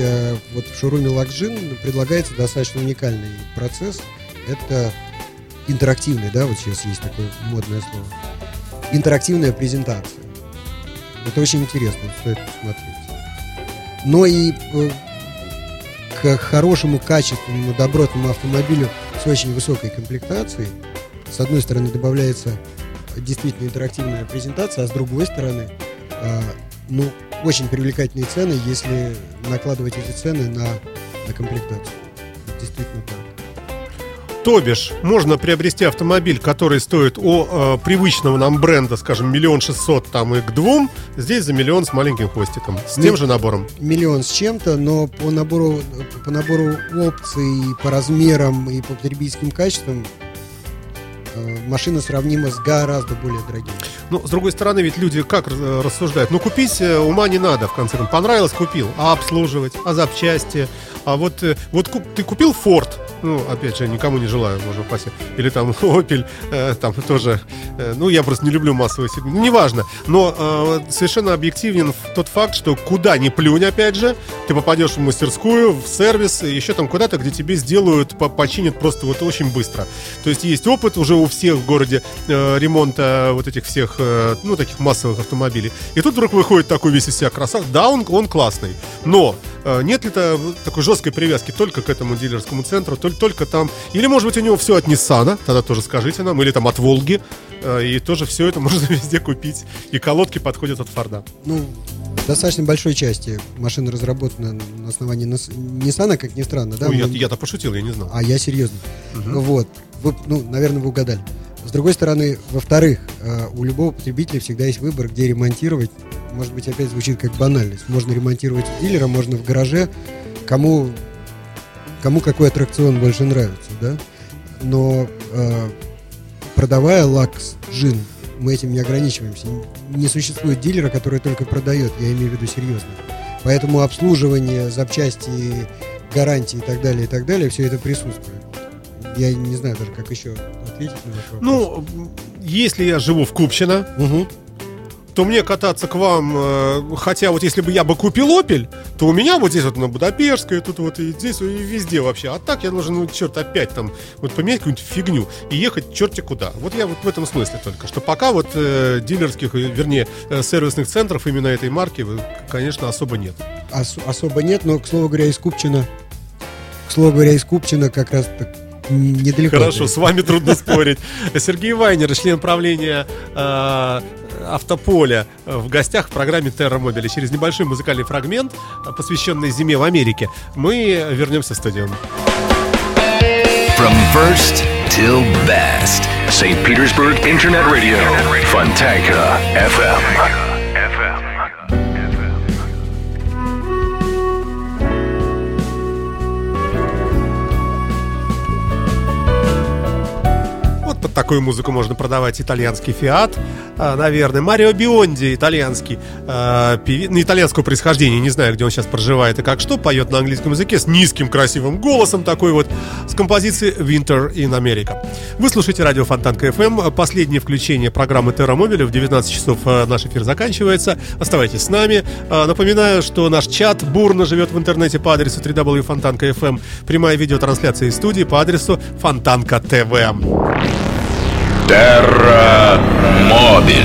вот в шоуруме Luxgen предлагается достаточно уникальный процесс. Это интерактивный, да, вот сейчас есть такое модное слово. Интерактивная презентация. Это очень интересно, стоит посмотреть. Но и к хорошему, качественному, добротному автомобилю с очень высокой комплектацией, с одной стороны, добавляется действительно интерактивная презентация, а с другой стороны, очень привлекательные цены, если накладывать эти цены на комплектацию. Действительно так. То бишь, можно приобрести автомобиль, который стоит у привычного нам бренда, скажем, 1 600 000 там и к 2, здесь за 1 000 000 с маленьким хвостиком, с тем же набором. 1 000 000 с чем-то, но по набору опций, по размерам и по потребительским качествам машина сравнима с гораздо более дорогими. Ну, с другой стороны, ведь люди как рассуждают? Ну, купить ума не надо, в конце концов. Понравилось — купил. А обслуживать? А запчасти? А вот ты купил Ford, ну, опять же, никому не желаю, можно упасть. Или там Opel, там тоже. Я просто не люблю массовые сегменты. Неважно. Но совершенно объективен тот факт, что куда ни плюнь, опять же, ты попадешь в мастерскую, в сервис, еще там куда-то, где тебе сделают, починят просто вот очень быстро. То есть есть опыт уже у всех в городе ремонта вот этих всех, таких массовых автомобилей. И тут вдруг выходит такой весь из себя красавец. Да, он классный, но нет ли такой жесткой привязки только к этому дилерскому центру, только там. Или, может быть, у него все от Ниссана, тогда тоже скажите нам, или там от Волги, и тоже все это можно везде купить. И колодки подходят от Форда. Ну, в достаточно большой части машина разработана на основании Ниссана, как ни странно, да? Я-то пошутил, я не знал. А я серьезно. Угу. Вот. Наверное, вы угадали. С другой стороны, во-вторых, у любого потребителя всегда есть выбор, где ремонтировать. Может быть, опять звучит как банальность. Можно ремонтировать у дилера, можно в гараже. Кому какой аттракцион больше нравится, да? Но продавая Luxgen, мы этим не ограничиваемся. Не существует дилера, который только продает, я имею в виду серьезно. Поэтому обслуживание, запчасти, гарантии и так далее, все это присутствует. Я не знаю даже, как еще ответить на ваш вопрос. Ну, если я живу в Купчино, угу, то мне кататься к вам, хотя вот если бы я бы купил «Опель», то у меня вот здесь вот на Будапештской, тут вот и здесь, и везде вообще. А так я должен, ну, черт, опять там вот поменять какую-нибудь фигню и ехать черти куда. Вот я вот в этом смысле только, что пока вот дилерских, вернее, сервисных центров именно этой марки, конечно, особо нет. Особо нет, но, к слову говоря, из Купчино, как раз так недалеко. Хорошо, с вами трудно спорить. Сергей Вайнер, член правления «Автополе», в гостях в программе Terra Mobile. Через небольшой музыкальный фрагмент, посвященный зиме в Америке, мы вернемся в студию. From first till best. St. Petersburg Internet Radio. Fontanka FM. Под такую музыку можно продавать итальянский «Фиат», наверное. Марио Бионди, итальянский певец, итальянского происхождения, не знаю, где он сейчас проживает и как что, поет на английском языке с низким красивым голосом, такой вот, с композицией «Winter in America». Вы слушаете радио Фонтанка ФМ. Последнее включение программы Terra Mobile. В 19 часов наш эфир заканчивается. Оставайтесь с нами. Напоминаю, что наш чат бурно живет в интернете по адресу www.fontanka.fm. Прямая видеотрансляция из студии по адресу Фонтанка ТВ. Terra Mobile.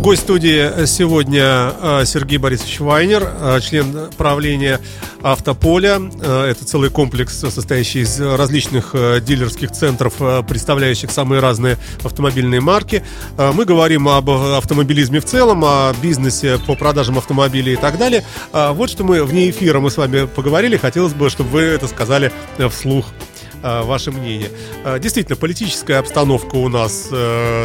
Гость студии сегодня Сергей Борисович Вайнер, член правления «Автополя». Это целый комплекс, состоящий из различных дилерских центров, представляющих самые разные автомобильные марки. Мы говорим об автомобилизме в целом, о бизнесе по продажам автомобилей и так далее. Вот что мы вне эфира мы с вами поговорили. Хотелось бы, чтобы вы это сказали вслух, ваше мнение. Действительно, политическая обстановка у нас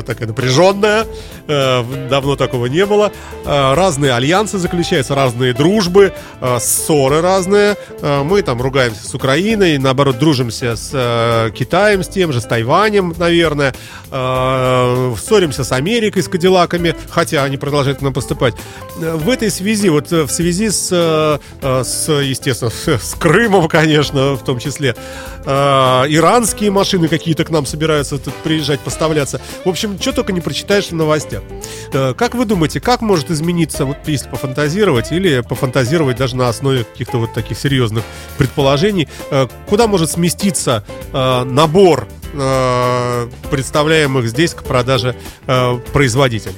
такая напряженная, давно такого не было. Разные альянсы заключаются, разные дружбы, ссоры разные. Мы там ругаемся с Украиной, наоборот, дружимся с Китаем, с тем же, с Тайванем, наверное. Ссоримся с Америкой, с Кадиллаками, хотя они продолжают к нам поступать. В этой связи, вот в связи с естественно, с Крымом, конечно, в том числе, иранские машины какие-то к нам собираются тут приезжать, поставляться. В общем, что только не прочитаешь в новостях. Как вы думаете, как может измениться, вот если пофантазировать, или пофантазировать даже на основе каких-то вот таких серьезных предположений, куда может сместиться набор представляемых здесь к продаже производителей?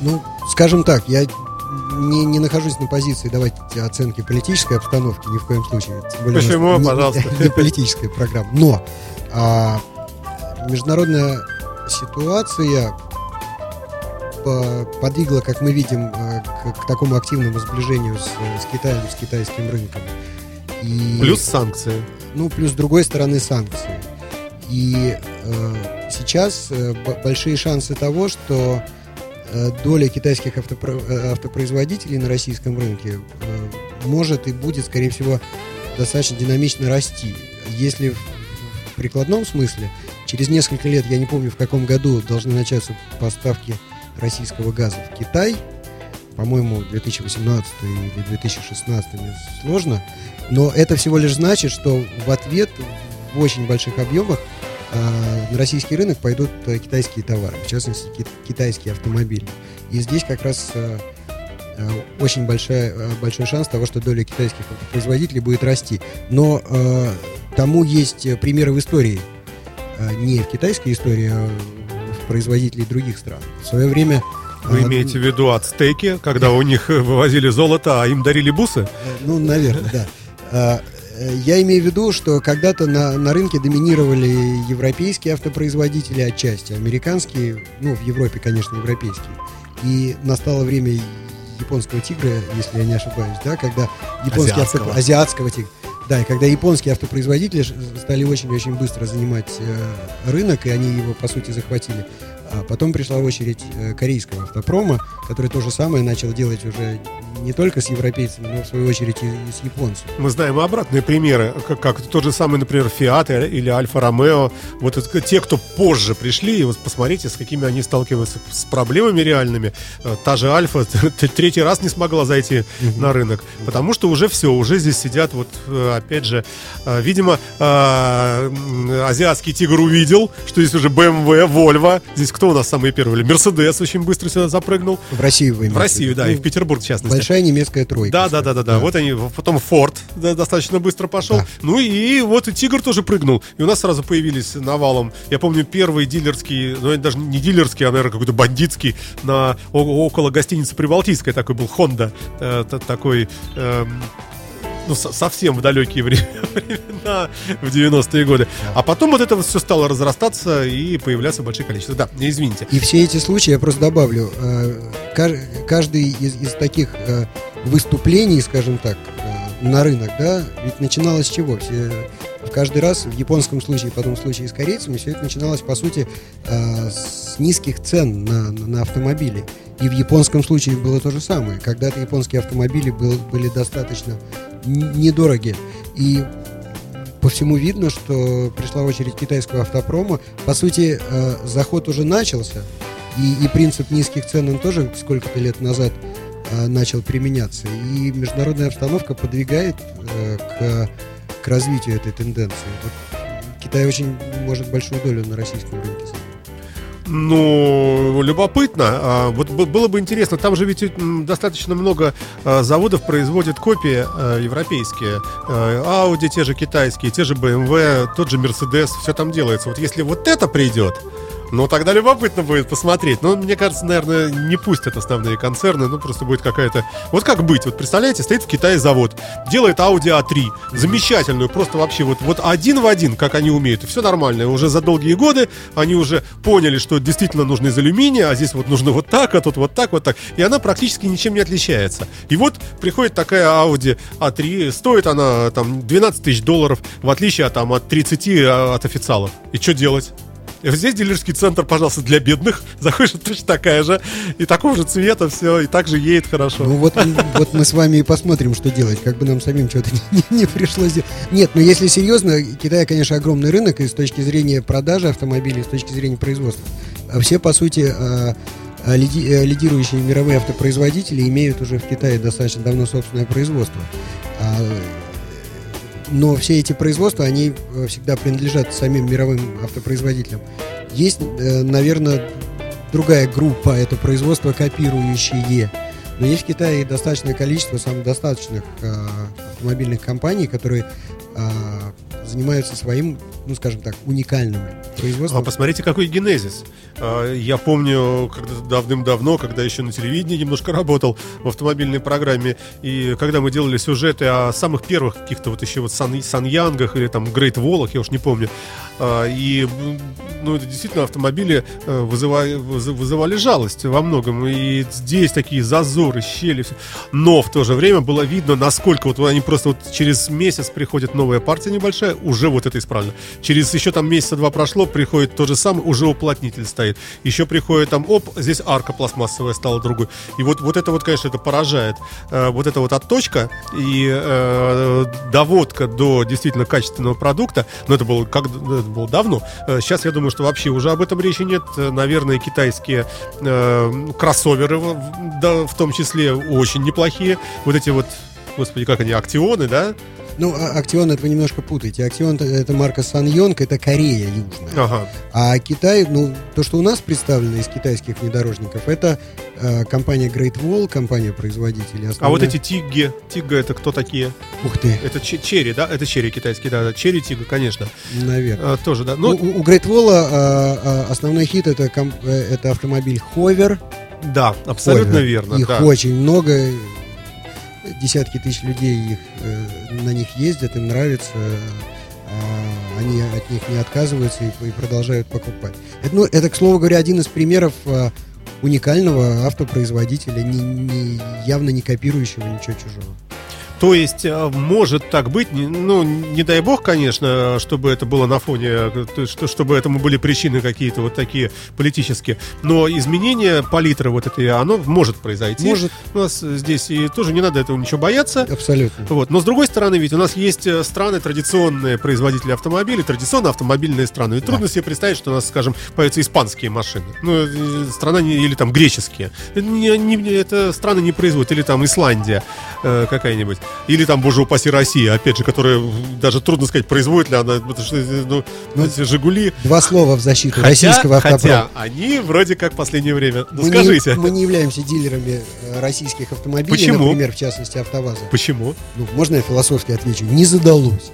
Ну, скажем так, я не нахожусь на позиции давать оценки политической обстановки ни в коем случае. Почему, пожалуйста? Не политическая программа. Но международная ситуация подвигла, как мы видим, к такому активному сближению с Китаем, с китайским рынком. И, плюс санкции. Ну, плюс с другой стороны санкции. И сейчас большие шансы того, что доля китайских автопроизводителей на российском рынке может и будет, скорее всего, достаточно динамично расти. Если в прикладном смысле, через несколько лет, я не помню, в каком году должны начаться поставки российского газа в Китай, по-моему, 2018 или 2016, сложно, но это всего лишь значит, что в ответ в очень больших объемах на российский рынок пойдут китайские товары, в частности, китайские автомобили. И здесь как раз очень большой шанс того, что доля китайских производителей будет расти. Но тому есть примеры в истории. Не в китайской истории, а в производителей других стран. В свое время... Вы имеете в виду ацтеки, когда у них вывозили золото, а им дарили бусы? Ну, наверное, да. Я имею в виду, что когда-то на рынке доминировали европейские автопроизводители отчасти, американские, ну, в Европе, конечно, европейские. И настало время японского тигра, если я не ошибаюсь, да, когда японские азиатского тигра, да, и когда японские автопроизводители стали очень-очень быстро занимать рынок, и они его, по сути, захватили. А потом пришла очередь корейского автопрома, который то же самое начал делать уже не только с европейцами, но в свою очередь и с японцами. Мы знаем обратные примеры, как тот же самый, например, Фиат или Альфа-Ромео. Вот это, те, кто позже пришли, и вот посмотрите, с какими они сталкиваются, с проблемами реальными. Та же Альфа третий раз не смогла зайти на рынок, потому что уже все, уже здесь сидят, вот опять же, видимо, азиатский тигр увидел, что здесь уже BMW, Volvo. Здесь кто у нас самые первые? Mercedes очень быстро сюда запрыгнул. В Россию вы имеете? В Россию, да, ну, и в Петербург, в частности. Большая немецкая тройка. Да. Вот они, потом Ford достаточно быстро пошел. Да. Ну и вот и Тигр тоже прыгнул. И у нас сразу появились навалом. Я помню, первый дилерский, ну даже не дилерский, а, наверное, какой-то бандитский, около гостиницы Прибалтийская такой был Honda. Такой... Ну, совсем в далекие времена, в 90-е годы. А потом вот это все стало разрастаться и появляться большое количество. Да, извините. И все эти случаи, я просто добавлю, каждый из таких выступлений, скажем так, на рынок, да, ведь начиналось с чего? Все... Каждый раз в японском случае, потом в случае с корейцами, все это начиналось, по сути, с низких цен на автомобили. И в японском случае было то же самое. Когда-то японские автомобили были достаточно недорогие. И по всему видно, что пришла очередь китайского автопрома. По сути, заход уже начался. И принцип низких цен он тоже сколько-то лет назад начал применяться. И международная обстановка подвигает к развитию этой тенденции. Вот Китай очень может большую долю на российском рынке занять. Ну, любопытно. Вот было бы интересно. Там же ведь достаточно много заводов производят копии европейские. Audi, те же китайские, те же BMW, тот же Mercedes. Все там делается. Вот если вот это придет, ну, тогда любопытно будет посмотреть. Но, мне кажется, наверное, не пустят основные концерны. Ну, просто будет какая-то... Вот как быть? Вот, представляете, стоит в Китае завод, делает Audi A3, замечательную, просто вообще вот один в один, как они умеют. И все нормально. Уже за долгие годы они уже поняли, что действительно нужно из алюминия, а здесь вот нужно вот так, а тут вот так, вот так. И она практически ничем не отличается. И вот приходит такая Audi A3, стоит она там $12,000, в отличие от 30 от официалов. И что делать? Здесь дилерский центр, пожалуйста, для бедных. Заходишь, точно такая же, и такого же цвета все, и так же едет хорошо. Ну вот мы с вами и посмотрим, что делать. Как бы нам самим что-то не пришлось делать. Нет, но если серьезно, Китай, конечно, огромный рынок. И с точки зрения продажи автомобилей, с точки зрения производства, все, по сути, лидирующие мировые автопроизводители имеют уже в Китае достаточно давно собственное производство. Но все эти производства, они всегда принадлежат самим мировым автопроизводителям. Есть, наверное, другая группа, это производство копирующие. Но есть в Китае достаточное количество самодостаточных автомобильных компаний, которые занимаются своим, ну, скажем так, уникальным производством. А посмотрите, какой генезис. Я помню, когда давным-давно, когда еще на телевидении немножко работал в автомобильной программе, и когда мы делали сюжеты о самых первых каких-то вот еще вот SsangYong'ах или там Great Wall'ах, я уж не помню. И, ну, это действительно автомобили вызывали жалость во многом. И здесь такие зазоры, щели. Но в то же время было видно, насколько вот они просто вот через месяц приходит новая партия небольшая, уже вот это исправлено. Через еще там месяца два прошло, приходит то же самое, уже уплотнитель стоит. Еще приходит там, оп, здесь арка пластмассовая стала другой. И вот это вот, конечно, это поражает. Вот эта вот отточка и доводка до действительно качественного продукта, но это было давно. Сейчас я думаю, что вообще уже об этом речи нет. Наверное, китайские кроссоверы, да, в том числе, очень неплохие. Вот эти вот, господи, как они, актионы, да? Ну, Актион это вы немножко путаете. Актион это марка SsangYong, это Корея южная. Ага. А Китай, ну, то, что у нас представлено из китайских внедорожников, это компания Great Wall, компания производителей. Основная... А вот эти Тигга это кто такие? Ух ты. Это черри, да? Это черри китайские, да. Черри, Тигга, конечно. Наверное. Тоже, да. Но... У Great Wall основной хит это автомобиль Ховер. Да, абсолютно Hover. Верно. Их очень много. Десятки тысяч людей на них ездят, им нравится, они от них не отказываются и продолжают покупать. Это, к слову говоря, один из примеров уникального автопроизводителя, явно не копирующего ничего чужого. То есть может так быть, ну, не дай бог, конечно, чтобы это было на фоне, чтобы этому были причины какие-то вот такие политические. Но изменение палитры вот этой, оно может произойти. Может. У нас здесь и тоже не надо этого ничего бояться. Абсолютно. Вот. Но с другой стороны, ведь у нас есть страны, традиционные производители автомобилей, традиционно автомобильные страны. Ведь трудно себе представить, что у нас, скажем, появятся испанские машины. Ну, страна, или там греческие. Это страны не производят. Или там Исландия какая-нибудь. Или там, боже упаси, Россия, опять же, которая даже трудно сказать, производит ли она, потому что, ну, эти «Жигули». Два слова в защиту российского автопрома. Хотя они вроде как в последнее время. Ну, скажите. Мы не являемся дилерами российских автомобилей. Почему? Например, в частности, «АвтоВАЗа». Почему? Ну, можно я философски отвечу? Не задалось.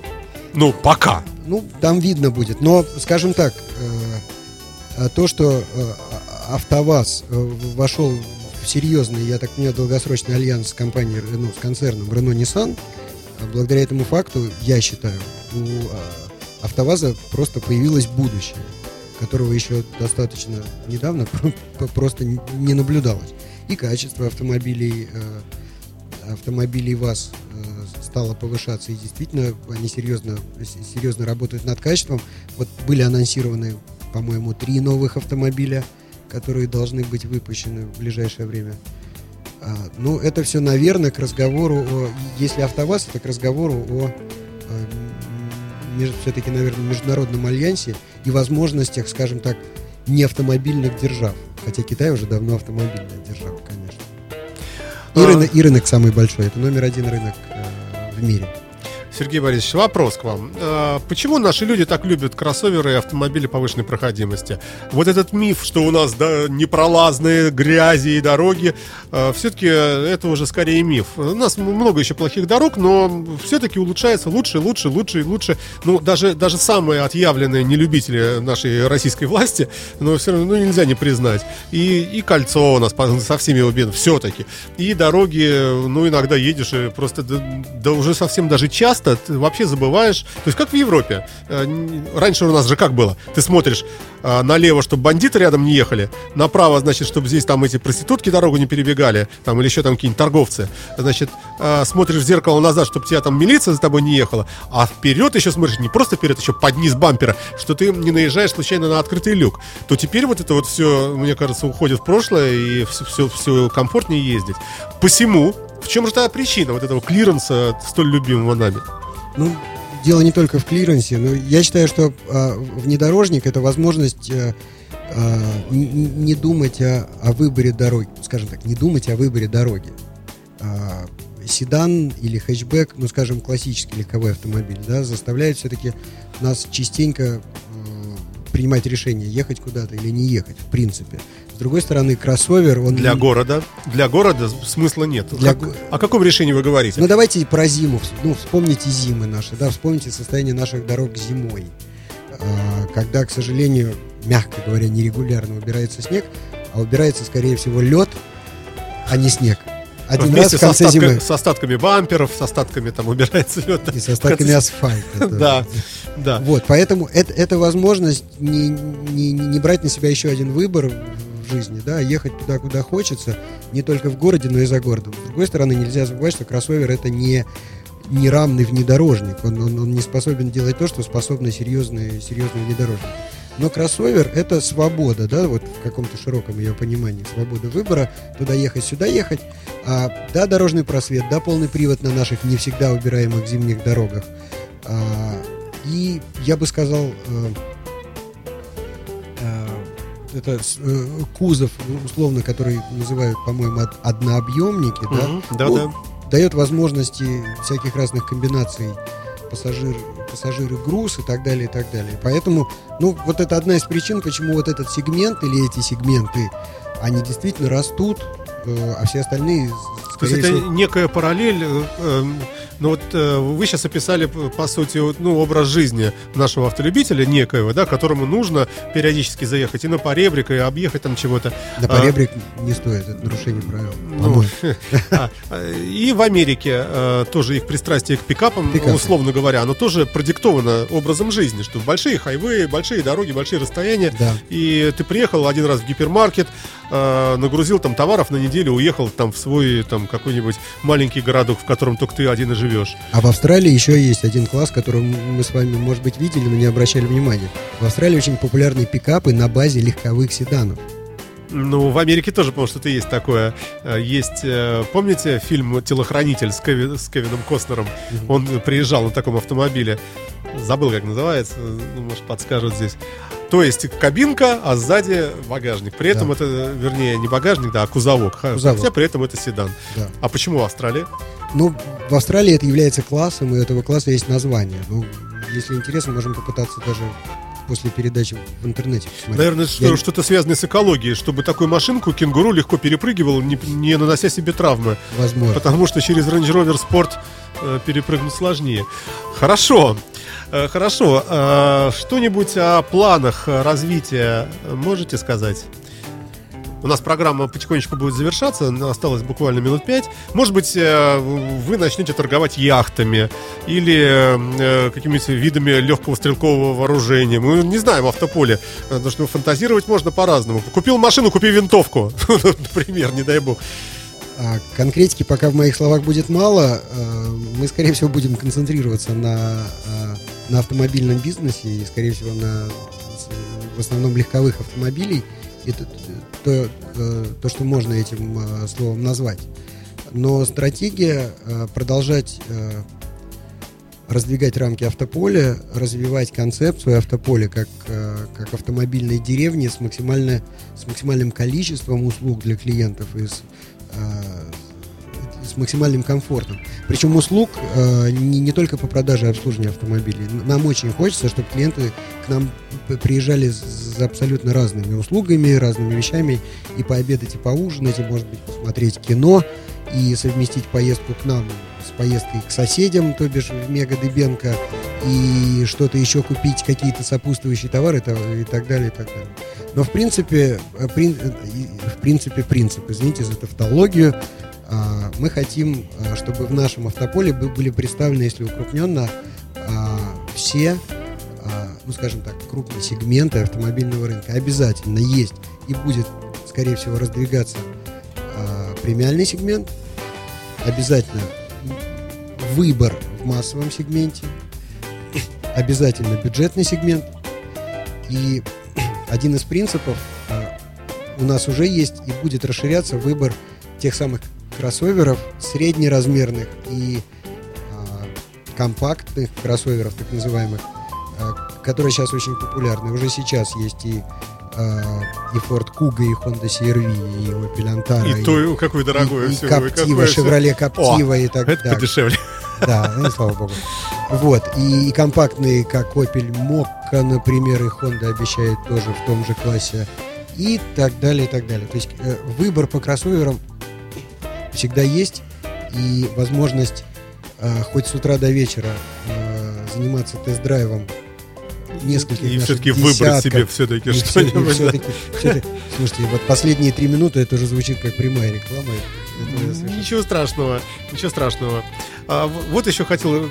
Ну, пока. Ну, там видно будет. Но, скажем так, то, что «АвтоВАЗ» вошел в серьезный, я так понимаю, долгосрочный альянс с компанией, ну, с концерном Renault-Nissan, благодаря этому факту, я считаю, у «АвтоВАЗа» просто появилось будущее, которого еще достаточно недавно просто не наблюдалось. И качество автомобилей ВАЗ стало повышаться, и действительно они серьезно работают над качеством. Вот были анонсированы, по-моему, 3 новых автомобиля, которые должны быть выпущены в ближайшее время. Ну, это все, наверное, к разговору о... Если «АвтоВАЗ», это к разговору о все-таки, наверное, международном альянсе и возможностях, скажем так, не автомобильных держав. Хотя Китай уже давно автомобильная держава, конечно. И рынок самый большой. Это номер 1 рынок в мире. Сергей Борисович, вопрос к вам. Почему наши люди так любят кроссоверы и автомобили повышенной проходимости? Вот этот миф, что у нас, да, непролазные грязи и дороги, все-таки это уже скорее миф. У нас много еще плохих дорог, но все-таки улучшается лучше. Ну, даже самые отъявленные нелюбители нашей российской власти, но все равно, ну, нельзя не признать. И кольцо у нас со всеми убитым все-таки. И дороги, ну, иногда едешь и просто, да уже совсем даже часто ты вообще забываешь. То есть как в Европе. Раньше у нас же как было? Ты смотришь налево, чтобы бандиты рядом не ехали, направо, значит, чтобы здесь там эти проститутки дорогу не перебегали, там, или еще там какие-нибудь торговцы. Значит, смотришь в зеркало назад, чтобы тебя там милиция за тобой не ехала, а вперед еще смотришь, не просто вперед, еще под низ бампера, что ты не наезжаешь случайно на открытый люк. То теперь вот это вот все, мне кажется, уходит в прошлое, и все комфортнее ездить. Посему... В чем же та причина вот этого клиренса, столь любимого нами? Ну, дело не только в клиренсе, но я считаю, что внедорожник — это возможность не думать о выборе дороги. Скажем так, не думать о выборе дороги. Седан или хэтчбэк, ну, скажем, классический легковой автомобиль, да, заставляет все-таки нас частенько принимать решение, ехать куда-то или не ехать, в принципе. С другой стороны, кроссовер, он... Для города смысла нет. О каком решении вы говорите? Ну, давайте про зиму. Ну, вспомните зимы наши, да, вспомните состояние наших дорог зимой, когда, к сожалению, мягко говоря, нерегулярно убирается снег, а убирается, скорее всего, лед, а не снег. Один раз в конце зимы. С остатками бамперов, с остатками там убирается лед. И с остатками асфальта. Да, да. Вот, поэтому это возможность не брать на себя еще один выбор в жизни, да, ехать туда, куда хочется, не только в городе, но и за городом. С другой стороны, нельзя забывать, что кроссовер — это не равный внедорожник. Он не способен делать то, что способны серьезные внедорожники. Но кроссовер — это свобода, да, вот в каком-то широком ее понимании, свобода выбора, туда ехать, сюда ехать, да, дорожный просвет, да, полный привод на наших не всегда убираемых зимних дорогах, и я бы сказал, это кузов, условно, который называют, по-моему, однообъемники, да, он дает возможности всяких разных комбинаций, пассажиры, груз и так далее, и так далее. Поэтому, ну, вот это одна из причин, почему вот этот сегмент или эти сегменты, они действительно растут, а все остальные... То есть это некая параллель, но вот вы сейчас описали, по сути, ну, образ жизни нашего автолюбителя некоего, да, которому нужно периодически заехать и на поребрик, и объехать там чего-то. На поребрик не стоит, это нарушение правил. Ну, и в Америке тоже их пристрастие к пикапам, условно говоря, оно тоже продиктовано образом жизни, что большие хайвеи, большие дороги, большие расстояния, да. И ты приехал один раз в гипермаркет, нагрузил там товаров на неделю, уехал там в свой там какой-нибудь маленький городок, в котором только ты один и живешь. А в Австралии еще есть один класс, который мы с вами, может быть, видели, но не обращали внимания. В Австралии очень популярны пикапы на базе легковых седанов. Ну, в Америке тоже, потому что это есть такое. Есть, помните фильм «Телохранитель» с Кевином Костнером? Он приезжал на таком автомобиле. Забыл, как называется, ну, может, подскажут здесь. То есть кабинка, а сзади багажник. При этом это, вернее, не багажник, а кузовок. Хотя при этом это седан. Да. А почему Австралия? Ну, в Австралии это является классом, и у этого класса есть название. Ну, если интересно, можем попытаться даже после передачи в интернете посмотреть. Наверное, что-то связанное с экологией, чтобы такую машинку кенгуру легко перепрыгивал, не нанося себе травмы. Возможно. Потому что через Range Rover Sport перепрыгнуть сложнее. Хорошо. Что-нибудь о планах развития можете сказать? У нас программа потихонечку будет завершаться, осталось буквально минут 5. Может быть, вы начнете торговать яхтами или какими-нибудь видами легкого стрелкового вооружения. Мы не знаем автополе, потому что фантазировать можно по-разному. Купил машину, купи винтовку, например, не дай бог. Конкретики пока в моих словах будет мало. Мы, скорее всего, будем концентрироваться на автомобильном бизнесе и, скорее всего, в основном легковых автомобилей. Это то, что можно этим словом назвать. Но стратегия продолжать раздвигать рамки автополя, развивать концепцию автополя как автомобильной деревни с максимальным количеством услуг для клиентов и с максимальным комфортом. Причем услуг не только по продаже и обслуживанию автомобилей. Нам очень хочется, чтобы клиенты к нам приезжали с абсолютно разными услугами, разными вещами, и пообедать, и поужинать, и, может быть, посмотреть кино, и совместить поездку к нам с поездкой к соседям, то бишь в Мега Дыбенко, и что-то еще купить, какие-то сопутствующие товары и так далее, и так далее. Но, в принципе, извините за тавтологию, мы хотим, чтобы в нашем автополе были представлены, если укрупненно, все, ну, скажем так, крупные сегменты автомобильного рынка. Обязательно есть и будет, скорее всего, раздвигаться премиальный сегмент. Обязательно выбор в массовом сегменте. Обязательно бюджетный сегмент. И один из принципов у нас уже есть и будет расширяться выбор тех самых кроссоверов, среднеразмерных и компактных кроссоверов, так называемых, которые сейчас очень популярны. Уже сейчас есть и Ford Kuga, и Honda CR-V, и Opel Antara, и какую дорогую, и Captiva, Chevrolet Captiva, и так далее. Это подешевле. Да, ну, слава богу. Вот, и компактные, как Opel Mokka, например, и Honda обещает тоже в том же классе, и так далее, и так далее. То есть выбор по кроссоверам всегда есть, и возможность хоть с утра до вечера заниматься тест-драйвом нескольких наших десятков. И все-таки выбрать себе все-таки что-нибудь. Слушайте, вот последние 3 минуты это уже звучит как прямая реклама. Ничего страшного. Вот еще хотел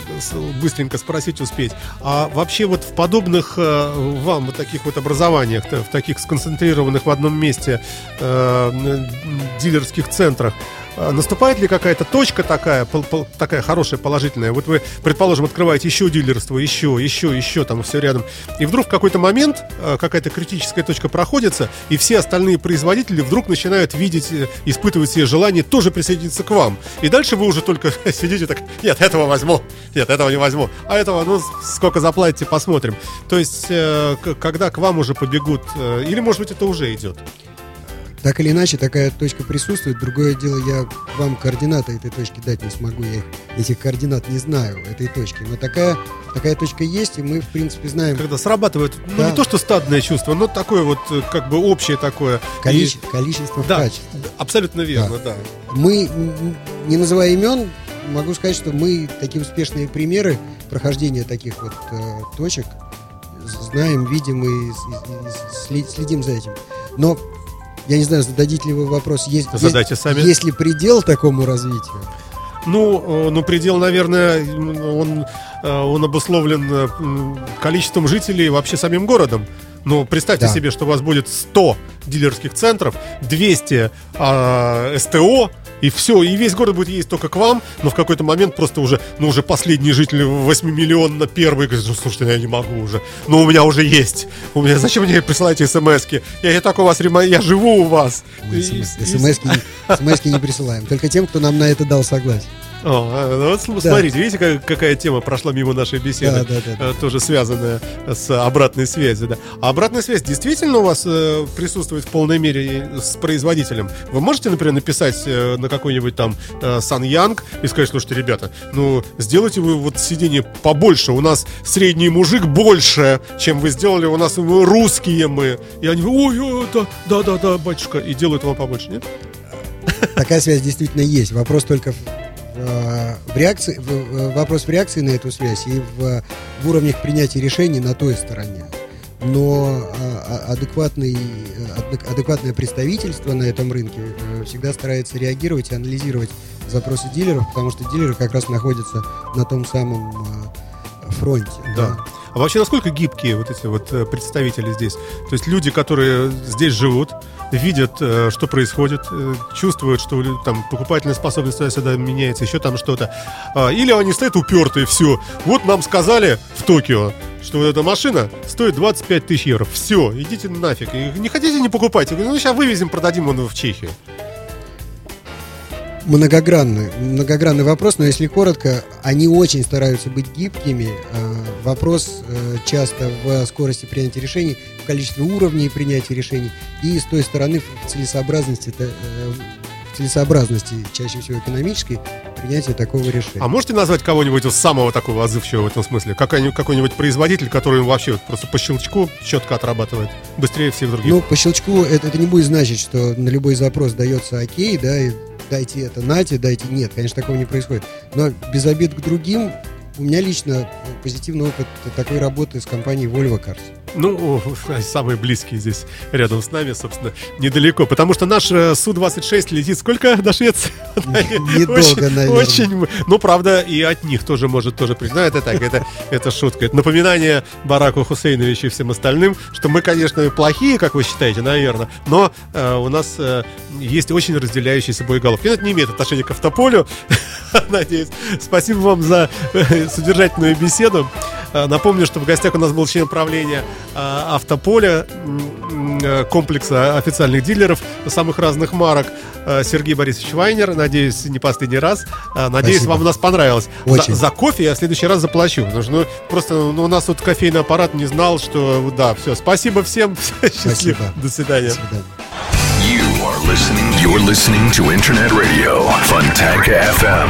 быстренько спросить, успеть. А вообще вот в подобных вам вот таких вот образованиях, в таких сконцентрированных в одном месте дилерских центрах, наступает ли какая-то точка такая хорошая, положительная? Вот вы, предположим, открываете еще дилерство, еще, там все рядом. И вдруг в какой-то момент какая-то критическая точка проходится, и все остальные производители вдруг начинают видеть, испытывать себе желание тоже присоединиться к вам. И дальше вы уже только сидите так: нет, этого возьму, нет, этого не возьму, а этого, ну, сколько заплатите, посмотрим. То есть, когда к вам уже побегут, или, может быть, это уже идет? Так или иначе, такая точка присутствует. Другое дело, я вам координаты этой точки дать не смогу. Я этих координат не знаю, этой точки. Но такая точка есть, и мы, в принципе, знаем. Когда срабатывает, да, ну, не то, что стадное чувство, но такое вот, как бы, общее такое. Количество в качестве. Абсолютно верно, да. Мы, не называя имен, могу сказать, что мы такие успешные примеры прохождения таких вот точек знаем, видим и следим за этим. Но я не знаю, зададите ли вы вопрос, есть ли предел такому развитию? Ну, предел, наверное, он обусловлен количеством жителей и вообще самим городом. Но представьте себе, что у вас будет 100 дилерских центров, 200 СТО, и все, и весь город будет ездить только к вам. Но в какой-то момент просто уже, ну, уже последний житель 8-миллионно первый говорит: ну, слушайте, я не могу уже, ну, у меня уже есть, у меня, зачем мне присылаете смс-ки? Я так у вас, я живу у вас. Смс-ки не присылаем, только тем, кто нам на это дал согласие. О, вот смотрите, видите, какая тема прошла мимо нашей беседы, тоже связанная с обратной связью. А обратная связь действительно у вас присутствует в полной мере с производителем. Вы можете, например, написать на какой-нибудь там SsangYong и сказать: слушайте, ребята, ну сделайте вы вот сиденье побольше, у нас средний мужик больше, чем вы сделали, у нас русские мы. И они: ой, да, батюшка, и делают вам побольше, нет? Такая связь действительно есть, вопрос только в реакции, вопрос в реакции на эту связь и в уровнях принятия решений на той стороне. Но адекватное представительство на этом рынке всегда старается реагировать и анализировать запросы дилеров, потому что дилеры как раз находятся на том самом фронте. Да. А вообще, насколько гибкие вот эти вот представители здесь? То есть люди, которые здесь живут, видят, что происходит, чувствуют, что там покупательная способность сюда меняется, еще там что-то. Или они стоят упертые, все. Вот нам сказали в Токио, что вот эта машина стоит 25 тысяч евро. Все, идите нафиг. И не хотите, не покупайте. Ну, сейчас вывезем, продадим его в Чехию. Многогранный вопрос, но если коротко, они очень стараются быть гибкими. Вопрос часто в скорости принятия решений, в количестве уровней принятия решений и с той стороны в целесообразности, чаще всего экономической, принятия такого решения. А можете назвать кого-нибудь самого такого отзывчивого в этом смысле? Какой-нибудь производитель, который вообще просто по щелчку четко отрабатывает, быстрее всех других? Ну, по щелчку это не будет значить, что на любой запрос дается окей, да, и дайте это, нате, дайте нет. Конечно, такого не происходит. Но без обид к другим, у меня лично позитивный опыт такой работы с компанией Volvo Cars. Ну, самые близкие здесь рядом с нами, собственно, недалеко. Потому что наш Су-26 летит сколько до Швеции? Недолго, наверное. Очень, ну, правда, и от них тоже может тоже прийти. Но это так, это шутка. Это напоминание Бараку Хусейновичу и всем остальным, что мы, конечно, плохие, как вы считаете, наверное, но у нас есть очень разделяющийся бой голов. Это не имеет отношения к Автополю, надеюсь. Спасибо вам за содержательную беседу. Напомню, что в гостях у нас был член правления Автополя, комплекса официальных дилеров самых разных марок, Сергей Борисович Вайнер. Надеюсь, не последний раз. Надеюсь, спасибо. Вам у нас понравилось. За кофе я в следующий раз заплачу. Потому что, у нас тут кофейный аппарат не знал, что... Да, все. Спасибо всем. Счастливо. До свидания. До свидания. You're listening to Internet Radio Fontanka FM.